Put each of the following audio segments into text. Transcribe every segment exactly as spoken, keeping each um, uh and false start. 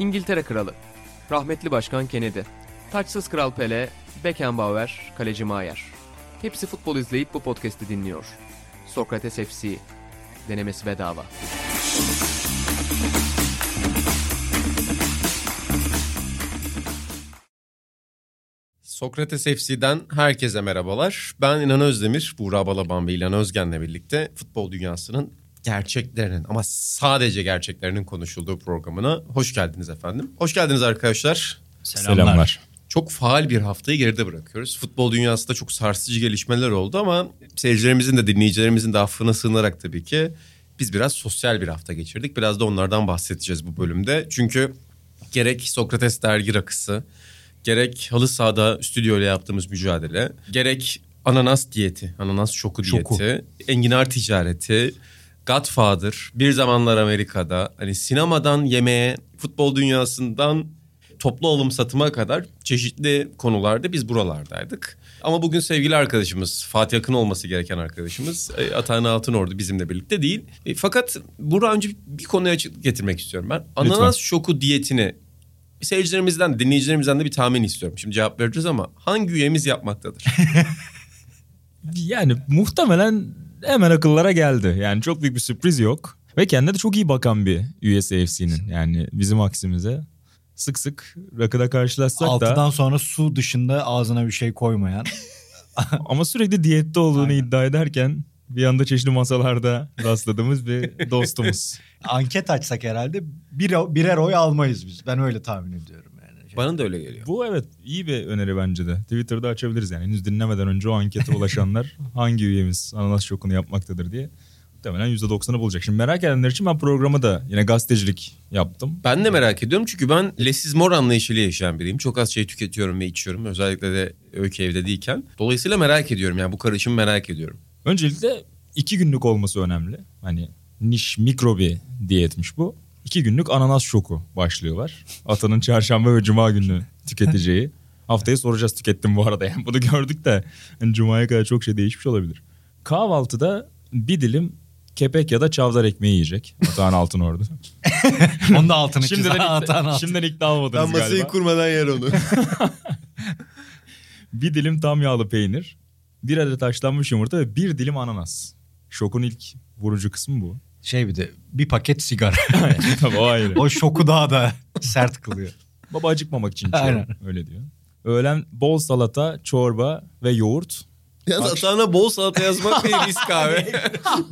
İngiltere Kralı, rahmetli Başkan Kennedy, taçsız Kral Pele, Beckenbauer, kaleci Maier. Hepsi futbol izleyip bu podcast'i dinliyor. Sokrates F C, denemesi bedava. Sokrates F C'den herkese merhabalar. Ben İlan Özdemir, Buğra Balaban ve İlan Özgen'le birlikte futbol dünyasının gerçeklerinin ama sadece gerçeklerinin konuşulduğu programına hoş geldiniz efendim. Hoş geldiniz arkadaşlar. Selamlar. Selamlar. Çok faal bir haftayı geride bırakıyoruz. Futbol dünyasında çok sarsıcı gelişmeler oldu ama seyircilerimizin de dinleyicilerimizin de affına sığınarak tabii ki biz biraz sosyal bir hafta geçirdik. Biraz da onlardan bahsedeceğiz bu bölümde. Çünkü gerek Sokrates Dergi rakısı, gerek halı sahada stüdyoyla yaptığımız mücadele, gerek ananas diyeti, ananas şoku diyeti, şoku. Enginar ticareti, Godfather, bir zamanlar Amerika'da, hani sinemadan yemeğe, futbol dünyasından toplu alım satıma kadar çeşitli konularda biz buralardaydık. Ama bugün sevgili arkadaşımız, Fatih Akın olması gereken arkadaşımız Atahan Altınordu bizimle birlikte değil. E, fakat burada önce bir konuya getirmek istiyorum ben. Ananas Lütfen. şoku diyetini seyircilerimizden, dinleyicilerimizden de bir tahmin istiyorum. Şimdi cevap vereceğiz ama hangi üyemiz yapmaktadır? Yani muhtemelen hemen akıllara geldi. Yani çok büyük bir sürpriz yok. Ve kendine de çok iyi bakan bir üyesi F C'nin. Yani bizim aksimize sık sık rakıda karşılaşsak altıdan da... Altıdan sonra su dışında ağzına bir şey koymayan. Ama sürekli diyette olduğunu Aynen. iddia ederken... Bir anda çeşitli masalarda rastladığımız bir dostumuz. Anket açsak herhalde bir, birer oy almayız biz. Ben öyle tahmin ediyorum. Yani. Bana da öyle geliyor. Bu evet iyi bir öneri bence de. Twitter'da açabiliriz yani. Henüz dinlemeden önce o ankete ulaşanlar hangi üyemiz ananas şokunu yapmaktadır diye. Muhtemelen yüzde doksanı bulacak. Şimdi merak edenler için ben programı da yine gazetecilik yaptım. Ben de merak ediyorum çünkü ben lessiz mor anlayışıyla yaşayan biriyim. Çok az şey tüketiyorum ve içiyorum. Özellikle de öykü evde değilken. Dolayısıyla merak ediyorum yani bu karışımı merak ediyorum. Öncelikle iki günlük olması önemli. Hani niş mikro bir diyetmiş bu. İki günlük ananas şoku başlıyorlar. Atanın çarşamba ve cuma günü tüketeceği. Haftaya soracağız tükettim bu arada. Yani bunu gördük de yani cumaya kadar çok şey değişmiş olabilir. Kahvaltıda bir dilim kepek ya da çavdar ekmeği yiyecek. Atahan Altınordu. Onun da altını çiz. Şimdiden, şimdiden ikna almadınız galiba. Ben masayı kurmadan yer onu. Bir dilim tam yağlı peynir. Bir adet haşlanmış yumurta ve bir dilim ananas. Şokun ilk vurucu kısmı bu. Şey bir de bir paket sigara. Tabii o ayrı. O şoku daha da sert kılıyor. Baba acıkmamak için içiyor. Öyle diyor. Öğlen bol salata, çorba ve yoğurt. Yalnız Akş- Atahan'a bol salata yazmak bir risk abi.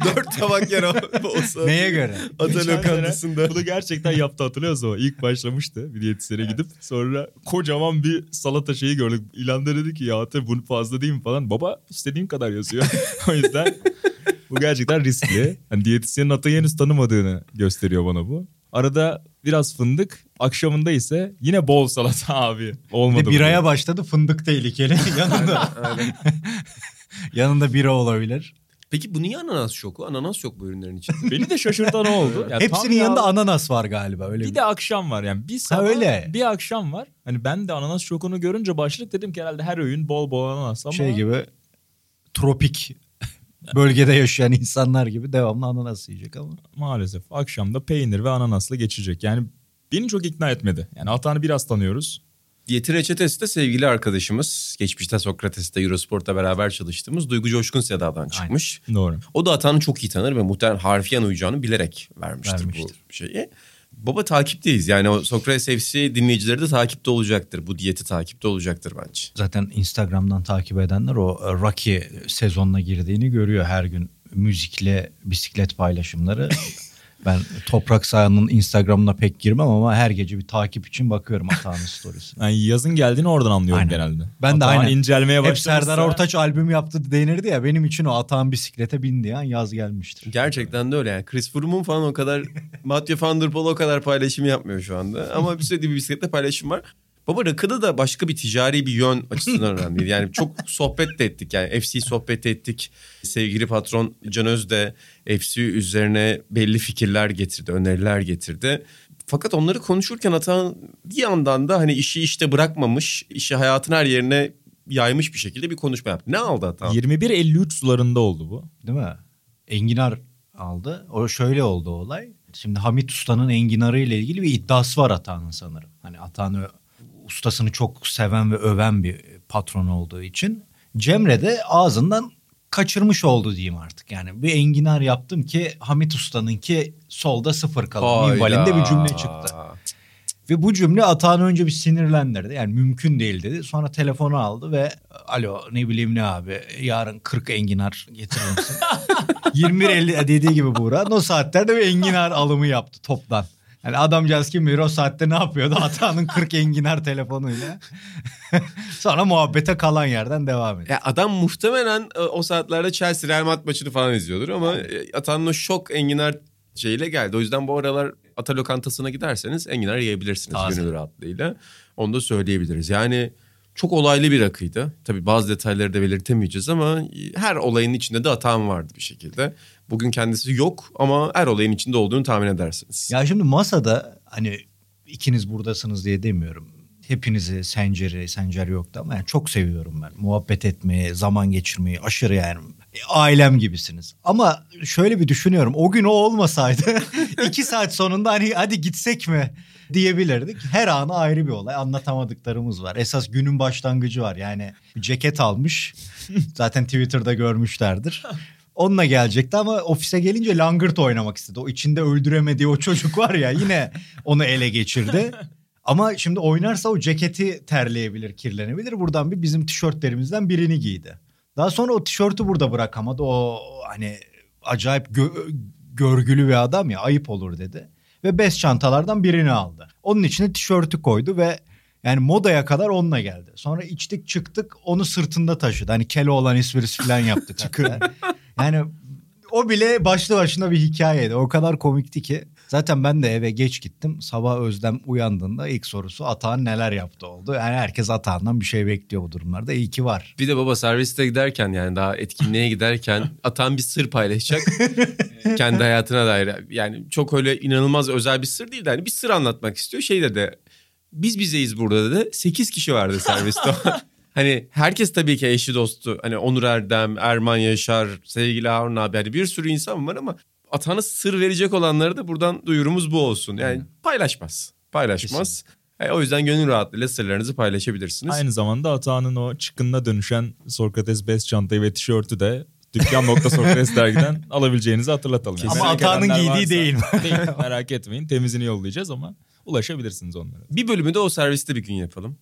Dört tabak yer bol salata. Neye göre? Atahan lokantasında. Bunu gerçekten yaptı hatırlıyoruz o. İlk başlamıştı bir diyetisyene evet. gidip. Sonra kocaman bir salata şeyi gördük. İlanda dedi ki ya Atahan bunu fazla değil mi falan. Baba istediğin kadar yazıyor. O yüzden bu gerçekten riskli. Yani diyetisyenin Atahan'ı henüz tanımadığını gösteriyor bana bu. Arada biraz fındık. Akşamında ise yine bol salata abi. Olmadı mı? Biraya başladı fındık tehlikeli. Yanında öyle. Yanında bira olabilir. Peki bu niye ananas şoku? Ananas yok bu ürünlerin içinde. Beni de şaşırtan o oldu. Yani hepsinin yanında yağlı... ananas var galiba. Öyle bir, bir de akşam var yani. Bir sabah, ha, öyle. Bir akşam var. Hani ben de ananas şokunu görünce başlık dedim ki herhalde her öğün bol bol ananas ama... Şey gibi tropik bölgede yaşayan insanlar gibi devamlı ananas yiyecek ama. Maalesef akşamda peynir ve ananasla geçecek. Yani beni çok ikna etmedi. Yani Atahan'ı biraz tanıyoruz. Diyeti reçetesi de sevgili arkadaşımız, geçmişte Sokrates'te, Eurosport'ta beraber çalıştığımız Duygu Coşkun Seda'dan çıkmış. Aynen. Doğru. O da Atahan'ı çok iyi tanır ve muhtemelen harfiyen uyacağını bilerek vermiştir, vermiştir bu şeyi. Baba takipteyiz. Yani o Sokrates F C dinleyicileri de takipte olacaktır. Bu diyeti takipte olacaktır bence. Zaten Instagram'dan takip edenler o Rocky sezonuna girdiğini görüyor her gün. Müzikle bisiklet paylaşımları. Ben Toprak Sayan'ın Instagram'ına pek girmem ama her gece bir takip için bakıyorum Atahan'ın storiesine. Yani yazın geldiğini oradan anlıyorum aynen. genelde. Ben Atahan de aynen. incelmeye başlamışsa... Hep Serdar Ortaç albüm yaptı denirdi ya benim için o Atahan bisiklete bindi yani yaz gelmiştir. Gerçekten yani. De öyle yani. Chris Froome'un falan o kadar... Mathieu van der Poel o kadar paylaşım yapmıyor şu anda. Ama bir süredir bir bisiklette paylaşım var. Baba rakıda da başka bir ticari bir yön açısından önemliydi. Yani çok sohbet de ettik. Yani F C sohbet ettik. Sevgili patron Canöz de F C üzerine belli fikirler getirdi, öneriler getirdi. Fakat onları konuşurken Atahan bir yandan da hani işi işte bırakmamış, işi hayatın her yerine yaymış bir şekilde bir konuşma yaptı. Ne aldı Atahan? yirmi bir elli üç sularında oldu bu. Değil mi? Enginar aldı. O şöyle oldu olay. Şimdi Hamit Usta'nın enginarı ile ilgili bir iddiası var Atahan'ın sanırım. Hani Atahan ustasını çok seven ve öven bir patron olduğu için Cemre de ağzından kaçırmış oldu diyeyim artık. Yani bir enginar yaptım ki Hamit Usta'nınki solda sıfır kaldı. Minvalinde bir cümle çıktı. Ve bu cümle Atahan'ı önce bir sinirlendirdi. Yani mümkün değil dedi. Sonra telefonu aldı ve alo ne bileyim ne abi yarın kırk enginar getirir misin? yirmi bir elli dediği gibi Buğra. O saatlerde bir enginar alımı yaptı toptan. Yani adamcağız kim bilir o saatte ne yapıyordu? Atahan'ın kırk enginar telefonuyla. Sonra muhabbete kalan yerden devam ediyor. Ya adam muhtemelen o saatlerde Chelsea Real Madrid maçını falan izliyordur ama Atahan'ın o şok enginar şeyiyle geldi. O yüzden bu aralar Ata lokantasına giderseniz enginar yiyebilirsiniz gönül rahatlığıyla. Onu da söyleyebiliriz. Yani çok olaylı bir akıydı. Tabii bazı detayları da belirtemeyeceğiz ama her olayın içinde de Atahan vardı bir şekilde. Bugün kendisi yok ama her olayın içinde olduğunu tahmin edersiniz. Ya şimdi masada hani ikiniz buradasınız diye demiyorum. Hepinizi Sencer'i, Sencer yoktu ama yani çok seviyorum ben. Muhabbet etmeyi, zaman geçirmeyi aşırı yani. Ailem gibisiniz. Ama şöyle bir düşünüyorum. O gün o olmasaydı iki saat sonunda hani hadi gitsek mi diyebilirdik. Her anı ayrı bir olay. Anlatamadıklarımız var. Esas günün başlangıcı var. Yani ceket almış. Zaten Twitter'da görmüşlerdir. Onunla gelecekti ama ofise gelince langırt oynamak istedi. O içinde öldüremediği o çocuk var ya yine onu ele geçirdi. Ama şimdi oynarsa o ceketi terleyebilir, kirlenebilir. Buradan bir bizim tişörtlerimizden birini giydi. Daha sonra o tişörtü burada bırakamadı. O hani acayip gö- görgülü bir adam ya ayıp olur dedi. Ve bez çantalardan birini aldı. Onun içine tişörtü koydu ve yani modaya kadar onunla geldi. Sonra içtik çıktık onu sırtında taşıdı. Hani kele olan esprisi falan yaptı. Çıkıyor. Yani o bile başlı başına bir hikayeydi. O kadar komikti ki. Zaten ben de eve geç gittim. Sabah Özlem uyandığında ilk sorusu Atahan neler yaptı oldu. Yani herkes Atahan'dan bir şey bekliyor bu durumlarda. İyi ki var. Bir de baba serviste giderken yani daha etkinliğe giderken Atahan bir sır paylaşacak. Kendi hayatına dair. Yani çok öyle inanılmaz özel bir sır değil de hani bir sır anlatmak istiyor. Şey dedi biz bizeyiz burada dedi. sekiz kişi vardı serviste. Hani herkes tabii ki eşi dostu. Hani Onur Erdem, Erman Yaşar, sevgili Harun abi. Hani bir sürü insan var ama Atahan'a sır verecek olanları da buradan duyurumuz bu olsun. Yani aynen. paylaşmaz. Paylaşmaz. Yani o yüzden gönül rahatlığıyla sırlarınızı paylaşabilirsiniz. Aynı zamanda Atahan'ın o çıkınına dönüşen Sokrates bez çantayı ve tişörtü de dükkan.sokrates dergiden alabileceğinizi hatırlatalım. Yani. Ama Atahan'ın giydiği varsa, değil. değil. Merak etmeyin. Temizini yollayacağız ama ulaşabilirsiniz onlara. Bir bölümü de o serviste bir gün yapalım.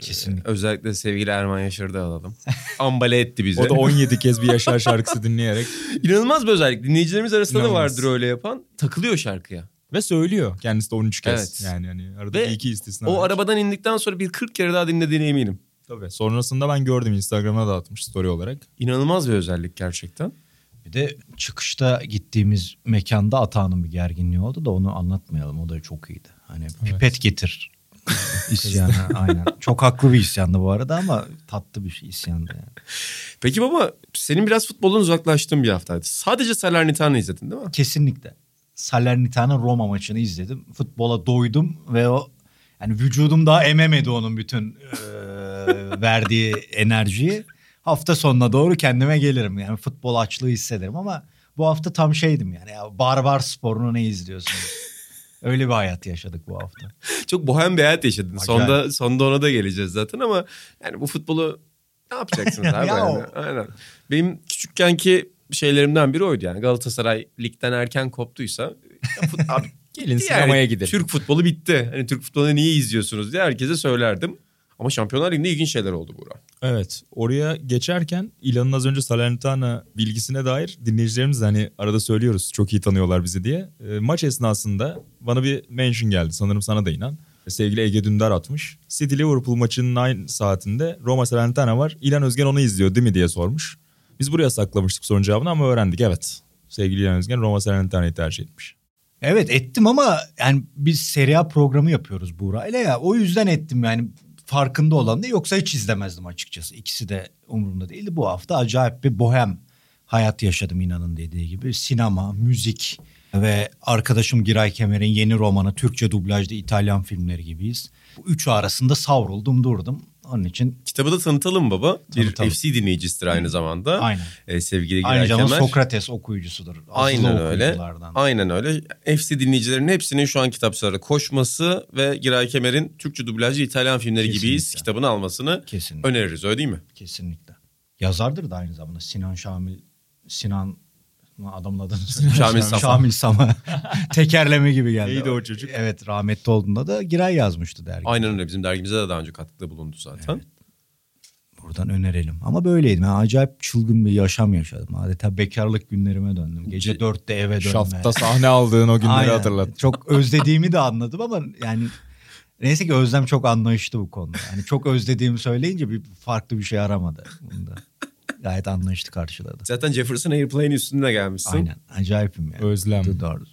Kesinlikle. Ee, özellikle sevgili Erman Yaşar'ı da alalım. Ambale etti bizi. O da on yedi kez bir Yaşar şarkısı dinleyerek. İnanılmaz bir özellik. Dinleyicilerimiz arasında İnanılmaz. Da vardır öyle yapan. Takılıyor şarkıya. Ve söylüyor. Kendisi de on üç kez. Evet. Yani hani arada bir iki istisna. O var. Arabadan indikten sonra bir kırk kere daha dinlediğine eminim. Tabii. Sonrasında ben gördüm. Instagram'a da atmış story olarak. İnanılmaz bir özellik gerçekten. Bir de çıkışta gittiğimiz mekanda Atahan'ın bir gerginliği oldu da onu anlatmayalım. O da çok iyiydi. Hani pipet evet. getir. İsyanı aynen. Çok haklı bir isyandı bu arada ama tatlı bir şey isyandı yani. Peki baba senin biraz futboldan uzaklaştığın bir haftaydı. Sadece Salernitana izledin değil mi? Kesinlikle. Salernitana Roma maçını izledim. Futbola doydum ve o yani vücudum daha ememedi onun bütün e, verdiği enerjiyi. Hafta sonuna doğru kendime gelirim. Yani futbol açlığı hissederim ama bu hafta tam şeydim yani. Ya barbar sporunu ne izliyorsunuz? Öyle bir hayat yaşadık bu hafta. Çok bohem bir hayat yaşadın. Sonda, sonda ona da geleceğiz zaten ama yani bu futbolu ne yapacaksınız abi? ya yani? Aynen. Benim küçükkenki şeylerimden biri oydu yani. Galatasaray ligden erken koptuysa fut- abi, gelin sinemaya gidelim. Türk futbolu bitti. Hani Türk futbolunu niye izliyorsunuz diye herkese söylerdim. Ama Şampiyonlar Ligi'nde ilginç şeyler oldu Burak. Evet. Oraya geçerken İlan'ın az önce Salernitana bilgisine dair dinleyicilerimiz hani arada söylüyoruz çok iyi tanıyorlar bizi diye. E, maç esnasında bana bir mention geldi. Sanırım sana da inan. Sevgili Ege Dündar atmış. City Liverpool maçının aynı saatinde Roma Salernitana var. İlan Özgen onu izliyor değil mi diye sormuş. Biz buraya saklamıştık sorunun cevabını ama öğrendik. Evet. Sevgili İlan Özgen Roma Salernitana'yı tercih etmiş. Evet ettim ama yani biz Serie A programı yapıyoruz Burak'la ya. O yüzden ettim yani. Farkında olan da yoksa hiç izlemezdim açıkçası. İkisi de umurumda değildi. Bu hafta acayip bir bohem hayat yaşadım İnan'ın dediği gibi. Sinema, müzik ve arkadaşım Giray Kemer'in yeni romanı Türkçe dublajlı İtalyan filmleri gibiyiz. Bu üçü arasında savruldum durdum. Onun için kitabı da tanıtalım baba. Tanıtalım. Bir F C dinleyicisidir aynı zamanda. Aynen. Ee, sevgili aynı zamanda Sokrates okuyucusudur. Asıl aynen öyle. Aynen öyle. F C dinleyicilerin hepsinin şu an kitapçılara koşması ve Giray Kemer'in Türkçe dublajlı İtalyan filmleri kesinlikle gibiyiz kitabını almasını kesinlikle öneririz, öyle değil mi? Kesinlikle. Yazardır da aynı zamanda Sinan Şamil Sinan adamın adını Şamil, Şamil Safa. Şamil Sama. Tekerleme gibi geldi. İyiydi o çocuk. Evet, rahmetli olduğunda da Giray yazmıştı dergi. Aynen öyle, bizim dergimize de daha önce katkıda bulundu zaten. Evet. Buradan önerelim. Ama böyleydim. Yani acayip çılgın bir yaşam yaşadım. Adeta bekarlık günlerime döndüm. Gece dörtte eve dönme. Şafta sahne aldığın o günleri hatırlattım. Çok özlediğimi de anladım ama yani neyse ki Özlem çok anlayıştı bu konuda. Yani çok özlediğimi söyleyince bir farklı bir şey aramadı bunda. Gayet anlayışlı karşıladı. Zaten Jefferson Airplane'in üstüne gelmişsin. Aynen. Acayipim yani. Özlem.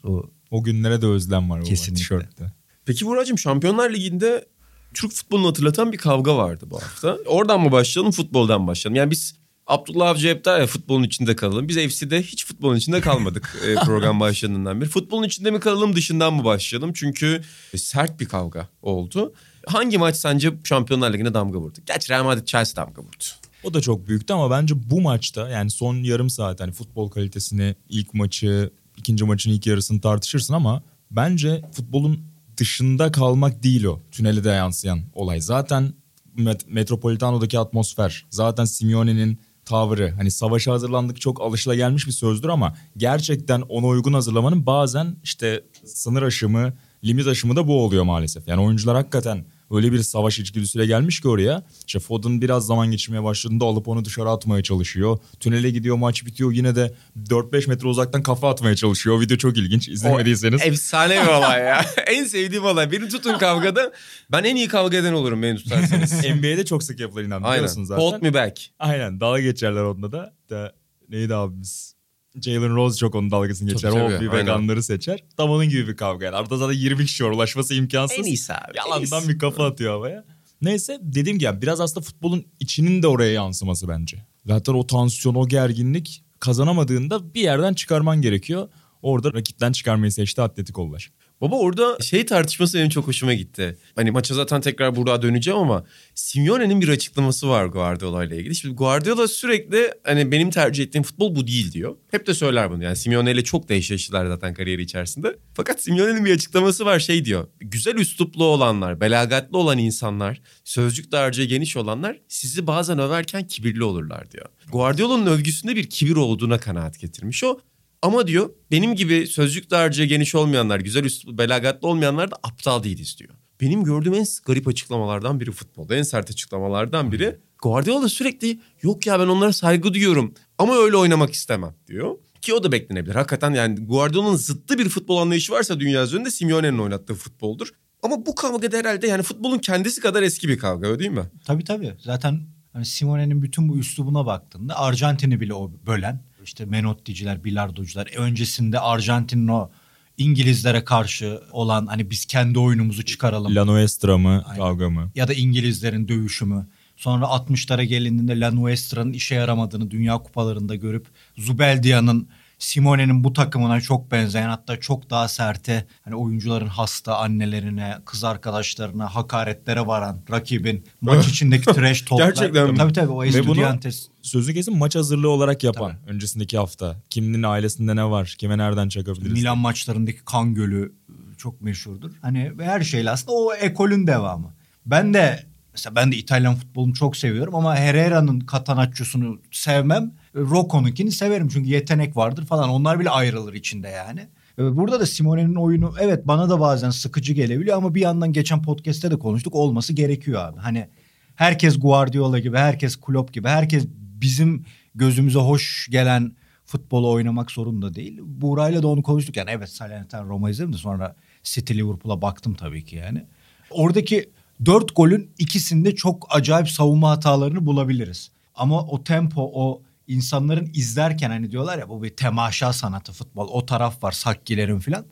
O, o günlere de özlem var. Kesinlikle. O tişörtte. Peki Buracığım, Şampiyonlar Ligi'nde Türk futbolunu hatırlatan bir kavga vardı bu hafta. Oradan mı başlayalım, futboldan başlayalım? Yani biz Abdullah Avcı hep der ya, futbolun içinde kalalım. Biz F C'de hiç futbolun içinde kalmadık program başladığından beri. Futbolun içinde mi kalalım, dışından mı başlayalım? Çünkü sert bir kavga oldu. Hangi maç sence Şampiyonlar Ligi'ne damga vurdu? Gerçi Real Madrid Chelsea damga vurdu. O da çok büyüktü ama bence bu maçta, yani son yarım saat, hani futbol kalitesini, ilk maçı, ikinci maçın ilk yarısını tartışırsın ama bence futbolun dışında kalmak değil o. Tünele de yansıyan olay. Zaten Met- Metropolitano'daki atmosfer, zaten Simeone'nin tavrı, hani savaşa hazırlandık çok alışılagelmiş bir sözdür ama gerçekten ona uygun hazırlamanın bazen işte sınır aşımı, limit aşımı da bu oluyor maalesef. Yani oyuncular hakikaten öyle bir savaş içgüdüsüyle gelmiş ki oraya. İşte Foden biraz zaman geçirmeye başladığında alıp onu dışarı atmaya çalışıyor. Tünele gidiyor, maç bitiyor, yine de dört beş metre uzaktan kafa atmaya çalışıyor. O video çok ilginç, izlemediyseniz. O efsane bir olay ya. En sevdiğim olay. Beni tutun kavgada. Ben en iyi kavga eden olurum beni tutarsanız. N B A'de çok sık yapılar inan, biliyorsunuz zaten. Hold me back. Aynen, dalga geçerler onda da. da neydi abimiz? Jalen Rose çok onun dalgasını geçer. Tabii, o bir veganları seçer. Tam onun gibi bir kavga yani. Arada zaten yirmi kişi var, ulaşması imkansız. En iyisi abi. Yalandan en bir kafa atıyor havaya. Neyse, dediğim gibi biraz aslında futbolun içinin de oraya yansıması bence. Zaten o tansiyon, o gerginlik kazanamadığında bir yerden çıkarman gerekiyor. Orada rakipten çıkarmayı seçti Atletico'lular. Baba orada şey tartışması benim çok hoşuma gitti. Hani maça zaten tekrar burada döneceğim ama Simeone'nin bir açıklaması var Guardiola ile ilgili. Şimdi Guardiola sürekli hani benim tercih ettiğim futbol bu değil diyor. Hep de söyler bunu. Yani Simeone ile çok da eşleştiler zaten kariyeri içerisinde. Fakat Simeone'nin bir açıklaması var, şey diyor. Güzel üsluplu olanlar, belagatlı olan insanlar, sözcük dağarcığı geniş olanlar sizi bazen överken kibirli olurlar diyor. Guardiola'nın övgüsünde bir kibir olduğuna kanaat getirmiş o. Ama diyor, benim gibi sözcük dağarcığı geniş olmayanlar, güzel üsluplu, belagatlı olmayanlar da aptal değiliz diyor. Benim gördüğüm en garip açıklamalardan biri futbolda. En sert açıklamalardan biri. Guardiola sürekli yok ya ben onlara saygı duyuyorum ama öyle oynamak istemem diyor. Ki o da beklenebilir. Hakikaten yani Guardiola'nın zıttı bir futbol anlayışı varsa dünya üzerinde Simeone'nin oynattığı futboldur. Ama bu kavga da herhalde yani futbolun kendisi kadar eski bir kavga, öyle değil mi? Tabii tabii. Zaten hani Simeone'nin bütün bu üslubuna baktığında Arjantin'i bile o bölen... İşte Menotti'ciler, Bilardo'cular, öncesinde Arjantin'in o İngilizlere karşı olan hani biz kendi oyunumuzu çıkaralım. La Nuestra mı, kavga mı? Ya da İngilizlerin dövüşümü. Sonra altmışlara gelindiğinde La Nuestra'nın işe yaramadığını Dünya Kupalarında görüp Zubeldia'nın, Simone'nin bu takımına çok benzeyen, hatta çok daha serti, hani oyuncuların hasta annelerine, kız arkadaşlarına hakaretlere varan rakibin maç içindeki trash toplar. Gerçekten mi? Tabii tabii, o Estudiantes. Sözü kesin maç hazırlığı olarak yapan. Tabii. Öncesindeki hafta kimin ailesinde ne var, kime nereden çakabiliriz? Milan maçlarındaki kan gölü çok meşhurdur. Hani her şeyle aslında o ekolün devamı. Ben de mesela ben de İtalyan futbolunu çok seviyorum ama Herrera'nın Catanacciosunu sevmem. Rocco'nunkini severim çünkü yetenek vardır falan. Onlar bile ayrılır içinde yani. Burada da Simone'nin oyunu evet bana da bazen sıkıcı gelebiliyor ama bir yandan geçen podcast'te de konuştuk, olması gerekiyor abi. Hani herkes Guardiola gibi, herkes Klopp gibi, herkes bizim gözümüze hoş gelen futbolu oynamak zorunda değil. Buray'la da onu konuştuk yani, evet Salernitana Roma izledim de sonra City Liverpool'a baktım tabii ki yani. Oradaki dört golün ikisinde çok acayip savunma hatalarını bulabiliriz. Ama o tempo, o İnsanların izlerken hani diyorlar ya bu bir temaşa sanatı futbol. O taraf var, sakkilerin falan.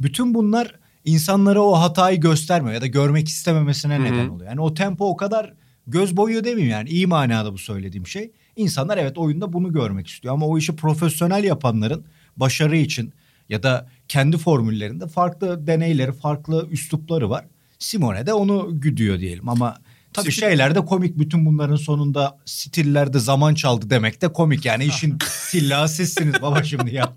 Bütün bunlar insanlara o hatayı göstermiyor ya da görmek istememesine Hı-hı. neden oluyor. Yani o tempo o kadar göz boyuyor demeyeyim yani. İyi manada bu söylediğim şey. İnsanlar evet oyunda bunu görmek istiyor. Ama o işi profesyonel yapanların başarı için ya da kendi formüllerinde farklı deneyleri, farklı üslupları var. Simone de onu güdüyor diyelim ama... Tabii şeyler de komik. Bütün bunların sonunda stillerde zaman çaldı demek de komik. Yani işin stilla sizsiniz baba şimdi ya.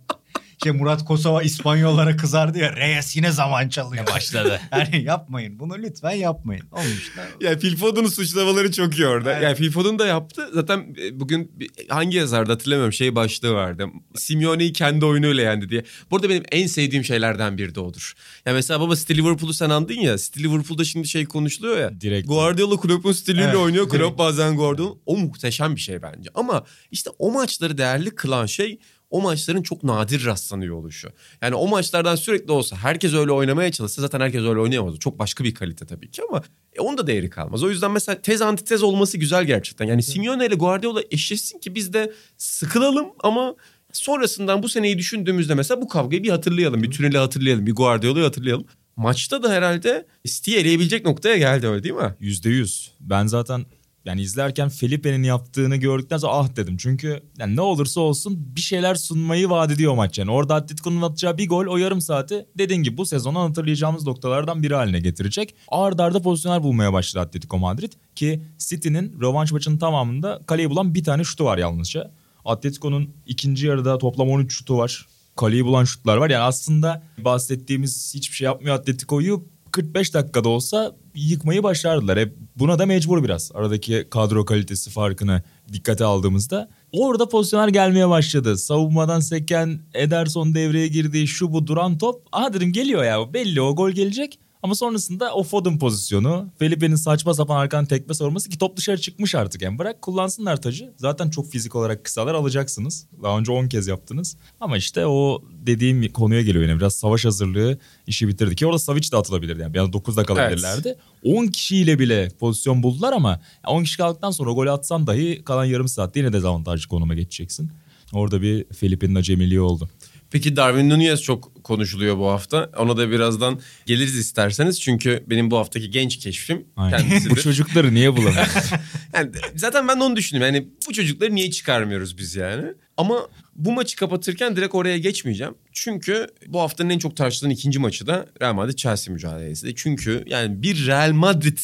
Şey Murat Kosova İspanyollara kızardı ya. Reyes yine zaman çalıyor. Başladı. Yani yapmayın. Bunu lütfen yapmayın. Olmuşlar. Ya Phil Foden'ın suçlamaları çok iyi orada. Evet. Yani Phil Foden da yaptı. Zaten bugün hangi yazarda hatırlamıyorum. Şey başlığı vardı. Simeone'yi kendi oyunuyla yendi diye. Bu arada benim en sevdiğim şeylerden biri de odur. Ya mesela baba City Liverpool'u sen andın ya. City Liverpool'da şimdi şey konuşuluyor ya. Direkt. Guardiola Klopp'un stiliyle evet, oynuyor. Direkt. Klopp bazen Guardiola. O muhteşem bir şey bence. Ama işte o maçları değerli kılan şey... O maçların çok nadir rastlanıyor oluşu. Yani o maçlardan sürekli olsa herkes öyle oynamaya çalışsa zaten herkes öyle oynayamaz. Çok başka bir kalite tabii ki ama e, onun da değeri kalmaz. O yüzden mesela tez antitez olması güzel gerçekten. Yani Simeone ile Guardiola eşleşsin ki biz de sıkılalım ama sonrasından bu seneyi düşündüğümüzde mesela bu kavgayı bir hatırlayalım. Bir tüneli hatırlayalım, bir Guardiola'yı hatırlayalım. Maçta da herhalde City'yi eleyebilecek noktaya geldi öyle değil mi? yüzde yüz. Ben zaten... Yani izlerken Felipe'nin yaptığını gördükten sonra ah dedim. Çünkü yani ne olursa olsun bir şeyler sunmayı vaat ediyor maç. Yani orada Atletico'nun atacağı bir gol o yarım saati dediğin gibi bu sezonu hatırlayacağımız noktalardan biri haline getirecek. Arda arda pozisyonlar bulmaya başladı Atletico Madrid. Ki City'nin rövanş maçının tamamında kaleyi bulan bir tane şutu var yalnızca. Atletico'nun ikinci yarıda toplam on üç şutu var. Kaleyi bulan şutlar var. Yani aslında bahsettiğimiz hiçbir şey yapmıyor Atletico'yu. kırk beş dakikada olsa yıkmayı başardılar. E buna da mecbur biraz. Aradaki kadro kalitesi farkını dikkate aldığımızda. Orada pozisyonlar gelmeye başladı. Savunmadan seken Ederson devreye girdi. Şu bu duran top. Aha dedim geliyor ya. Belli o gol gelecek. Ama sonrasında o Foden pozisyonu. Felipe'nin saçma sapan arkadan tekme savurması ki top dışarı çıkmış artık. Yani bırak kullansınlar tacı. Zaten çok fizik olarak kısalar alacaksınız. Daha önce on kez yaptınız. Ama işte o dediğim konuya geliyor yine. Biraz savaş hazırlığı işi bitirdi ki orada Savic de atılabilirdi. Yani bir anda dokuzda kalabilirlerdi. Evet. on kişiyle bile pozisyon buldular ama on kişi kaldıktan sonra gol atsan dahi kalan yarım saatte yine dezavantajlı konuma geçeceksin. Orada bir Felipe'nin acemiliği oldu. Peki Darwin Núñez çok konuşuluyor bu hafta. Ona da birazdan geliriz isterseniz. Çünkü benim bu haftaki genç keşfim aynen kendisidir. Bu çocukları niye bulamıyoruz? Yani zaten ben de onu düşündüm. Yani bu çocukları niye çıkarmıyoruz biz yani? Ama bu maçı kapatırken direkt oraya geçmeyeceğim. Çünkü bu haftanın en çok tartışılan ikinci maçı da Real Madrid-Chelsea mücadelesi. Çünkü yani bir Real Madrid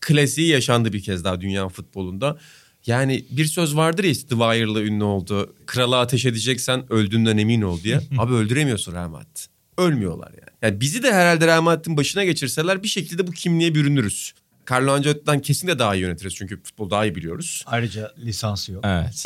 klasiği yaşandı bir kez daha dünya futbolunda. Yani bir söz vardır ya The Wire'la ünlü oldu. Krala ateş edeceksen öldüğünden emin ol diye. Abi öldüremiyorsun Real Madrid. Ölmüyorlar yani. Yani bizi de herhalde Real Madrid'in başına geçirseler bir şekilde bu kimliğe bürünürüz. Carlo Ancelotti'den kesin de daha iyi yönetiriz. Çünkü futbol daha iyi biliyoruz. Ayrıca lisansı yok. Evet.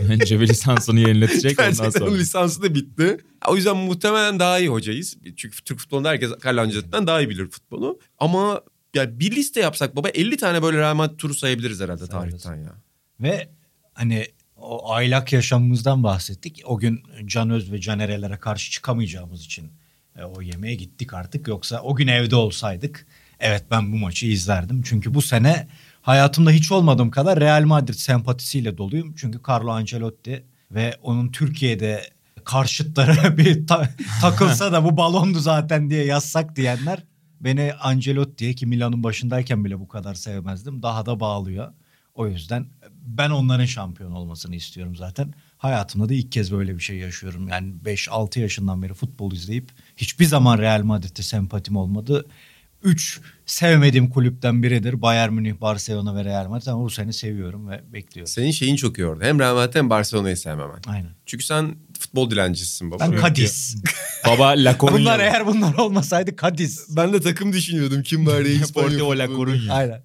Önce bir lisansını yeniletecek ondan sonra. Lisansı da bitti. O yüzden muhtemelen daha iyi hocayız. Çünkü Türk futbolunda herkes Carlo Ancelotti'den daha iyi bilir futbolu. Ama... Yani bir liste yapsak baba elli tane böyle Real Madrid turu sayabiliriz herhalde tarihten ya. Ve hani o aylak yaşamımızdan bahsettik. O gün Canöz ve Canerelere karşı çıkamayacağımız için e, o yemeğe gittik artık. Yoksa o gün evde olsaydık evet ben bu maçı izlerdim. Çünkü bu sene hayatımda hiç olmadığım kadar Real Madrid sempatisiyle doluyum. Çünkü Carlo Ancelotti ve onun Türkiye'de karşıtlara bir ta- takılsa da bu balondu zaten diye yazsak diyenler. Beni Ancelotti'ye ki Milan'ın başındayken bile bu kadar sevmezdim. Daha da bağlıyor. O yüzden ben onların şampiyon olmasını istiyorum zaten. Hayatımda da ilk kez böyle bir şey yaşıyorum. Yani beş altı yaşından beri futbol izleyip hiçbir zaman Real Madrid'e sempatim olmadı. üç sevmediğim kulüpten biridir. Bayern Münih, Barcelona ve Real Madrid. Ama bu seni seviyorum ve bekliyorum. Senin şeyin çok iyi orada. Hem Real Madrid hem Barcelona'yı sevmem ben. Aynen. Çünkü sen futbol dilencisisin baba. Ben Cadiz. Baba La Coruña. Bunlar eğer bunlar olmasaydı Cadiz. Ben de takım düşünüyordum. Kim var ya Sportivo La Coruña. Aynen.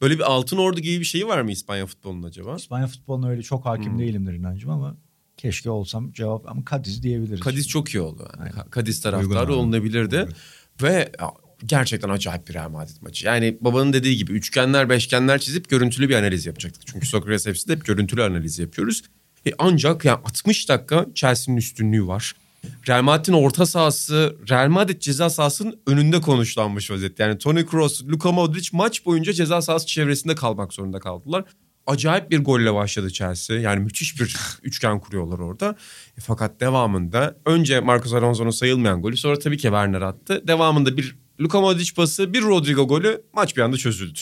Böyle bir Altınordu gibi bir şeyi var mı İspanya futbolunun acaba? İspanya futboluna öyle çok hakim hmm. değilimdir inancım ama keşke olsam cevap. Ama Cadiz diyebiliriz. Cadiz şimdi. Çok iyi oldu. Yani. Cadiz taraftarı olunabilirdi. Uygun. Ve... Gerçekten acayip bir Real Madrid maçı. Yani babanın dediği gibi üçgenler, beşgenler çizip görüntülü bir analiz yapacaktık. Çünkü Sokrates F C'de hep görüntülü analiz yapıyoruz. E ancak yani altmış dakika Chelsea'nin üstünlüğü var. Real Madrid'in orta sahası, Real Madrid ceza sahasının önünde konuşlanmış vaziyette. Yani Toni Kroos, Luka Modrić maç boyunca ceza sahası çevresinde kalmak zorunda kaldılar. Acayip bir golle başladı Chelsea. Yani müthiş bir üçgen kuruyorlar orada. E fakat devamında önce Marcos Alonso'nun sayılmayan golü, sonra tabii ki Werner attı. Devamında bir Luka Modrić pası, bir Rodrigo golü, maç bir anda çözüldü.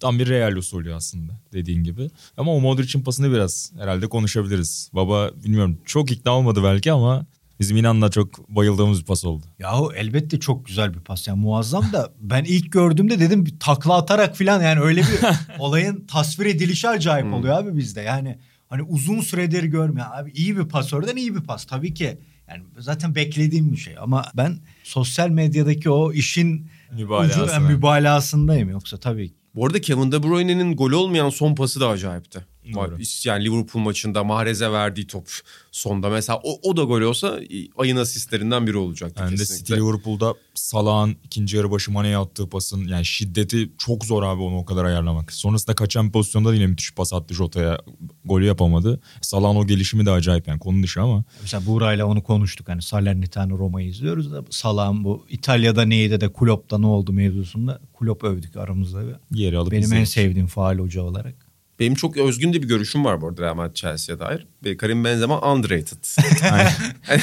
Tam bir Real usulü aslında dediğin gibi. Ama o Modric'in pasını biraz herhalde konuşabiliriz. Baba bilmiyorum çok ikna olmadı belki ama Bizim İnan'la çok bayıldığımız bir pas oldu. Yahu elbette çok güzel bir pas. Yani muazzam da ben ilk gördüğümde dedim takla atarak falan, yani öyle bir olayın tasvir edilişi acayip oluyor abi bizde. Yani hani uzun süredir görmüyor abi, iyi bir pas, oradan iyi bir pas tabii ki. Yani zaten beklediğim bir şey ama ben sosyal medyadaki o işin mübalağası, mübalağasındayım yoksa tabii. Bu arada Kevin De Bruyne'nin golü olmayan son pası da acayipti. Doğru. Yani Liverpool maçında Mahrez'e verdiği top sonda mesela o, o da gol olsa ayın asistlerinden biri olacaktı yani kesinlikle. City Liverpool'da Salah'ın ikinci yarı başı Mane'ye attığı pasın yani şiddeti çok zor abi, onu o kadar ayarlamak. Sonrasında kaçan pozisyonda yine müthiş pas attı Jota'ya, golü yapamadı. Salah'ın o gelişimi de acayip yani, konu dışı ama. Mesela Buğra'yla onu konuştuk hani Salernitana Roma'yı izliyoruz da Salah'ın bu İtalya'da neydi de Klopp'ta ne oldu mevzusunda Klopp övdük aramızda. Yeri alıp benim izledik. En sevdiğim faal hoca olarak. Benim çok özgün de bir görüşüm var bu arada Real Madrid Chelsea'ye dair. Karim Benzema underrated.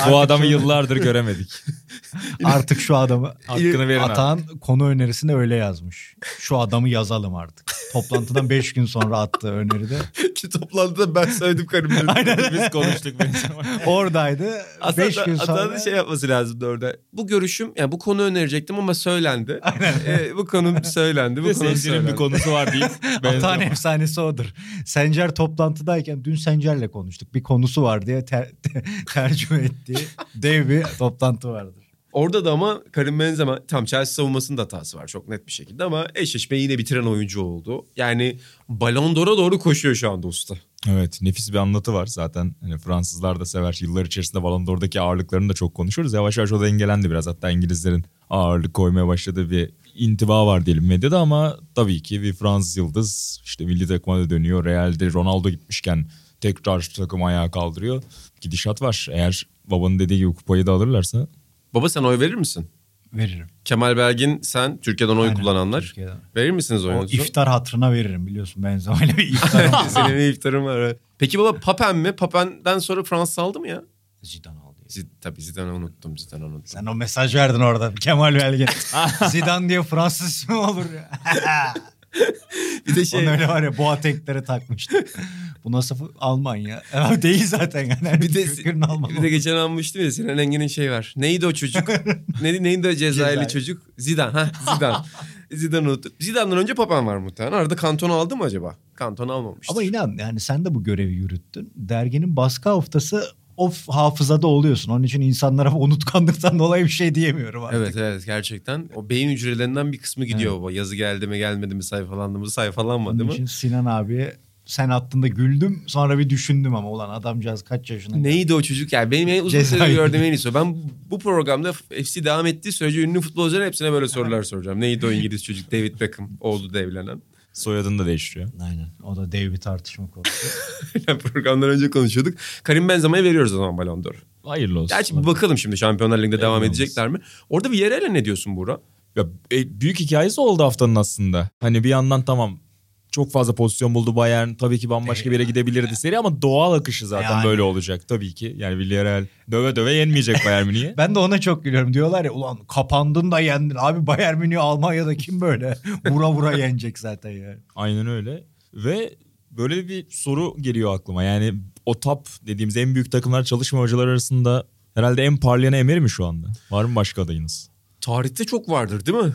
Bu adamı yıllardır göremedik. Artık şu adamı hakkını verin. Atahan konu önerisinde öyle yazmış. Şu adamı yazalım artık. Toplantıdan beş gün sonra attığı öneride. Ki toplantıda ben söyledim Karim Benzema'yı. Biz konuştuk Benzema. Oradaydı. beş gün sonra. Atahan'ın şey yapması lazımdı orada. Bu görüşüm, yani bu konu önerecektim ama söylendi. E, bu konum söylendi. Bu sevginin bir konusu var deyip. Atahan efsanesi odur. Sencer toplantıdayken dün Sencer'le konuştuk. Bir konusu var diye ter, ter, tercüme ettiği dev bir toplantı vardır. Orada da ama Karim Benzema tam Chelsea savunmasının da hatası var çok net bir şekilde ama eşleşmeyi yine bitiren oyuncu oldu. Yani Ballon d'Or'a doğru koşuyor şu anda usta. Evet, nefis bir anlatı var zaten. Hani Fransızlar da sever. Yıllar içerisinde Ballon d'Or'daki ağırlıklarını da çok konuşuyoruz. Yavaş yavaş o da dengelendi biraz. Hatta İngilizlerin ağırlık koymaya başladığı bir intiba var diyelim medyada ama tabii ki bir Fransız yıldız işte milli takıma da dönüyor. Real'de Ronaldo gitmişken tekrar takımı ayağa kaldırıyor. Gidişat var. Eğer babanın dediği gibi kupayı da alırlarsa. Baba sen oy verir misin? Veririm. Kemal Belgin sen Türkiye'den oy aynen, kullananlar. Türkiye'den. Verir misiniz oyunu? İftar hatırına veririm biliyorsun ben zamanla bir iftarım var. Senin bir iftarın var. Peki baba Papen mi? Papen'den sonra Fransız aldı mı ya? Zidane aldı. Ya. Zid, tabii Zidane'ı unuttum. Zidane'ı unuttum. Sen o mesaj verdin orada Kemal Belgin. Zidane diye Fransız mı olur ya? Bir de şey. Onun öyle var ya Boateng'lere takmıştı. Bu nasıl Almanya? E, değil zaten yani. Bir de, bir de geçen almıştım ya Sinan Engin'in şey var. Neydi o çocuk? neydi, neydi o Cezayirli çocuk? Zidane. Ha, Zidane. Zidane unuttum. Zidane'dan önce Papen var muhtemelen. Arada Kanton'u aldı mı acaba? Kanton'u almamıştır. Ama inan yani sen de bu görevi yürüttün. Derginin baskı haftası of hafızada oluyorsun. Onun için insanlara unutkanlıktan dolayı bir şey diyemiyorum artık. Evet evet gerçekten. O beyin hücrelerinden bir kısmı gidiyor evet. Baba. Yazı geldi mi gelmedi mi sayfalandı mı sayfalanmadı Onun mı? için Sinan abiye sen attığında güldüm. Sonra bir düşündüm ama ulan adamcağız kaç yaşında. Neydi o çocuk yani benim en uzun süredir gördüğüm en iyi soru. Ben bu programda F C devam ettiği sürece ünlü futbolcuların hepsine böyle sorular soracağım. Neydi o İngiliz çocuk David Beckham oğlu da evlenen. Soyadını da değiştiriyor. Aynen. O da dev bir tartışma konusu. Programdan önce konuşuyorduk. Karim Benzema'ya veriyoruz o zaman Ballon d'Or. Hayırlı olsun. Gerçi olabilir. Bakalım şimdi Şampiyonlar Ligi'nde devam olsun. Edecekler mi? Orada bir V R L'e ne diyorsun Buğra? Ya büyük hikayesi oldu haftanın aslında. Hani bir yandan tamam çok fazla pozisyon buldu Bayern. Tabii ki bambaşka bir yere gidebilirdi seri ama doğal akışı zaten yani. Böyle olacak tabii ki. Yani Villarreal döve döve yenmeyecek Bayern Münih'i. Ben de ona çok gülüyorum. Diyorlar ya ulan kapandın da yendin. Abi Bayern Münih'i Almanya'da kim böyle? Vura vura yenecek zaten yani. Aynen öyle. Ve böyle bir soru geliyor aklıma. Yani o top dediğimiz en büyük takımlar çalışma hocalar arasında herhalde en parlayan Emery mi şu anda? Var mı başka adayınız? Tarihte çok vardır değil mi?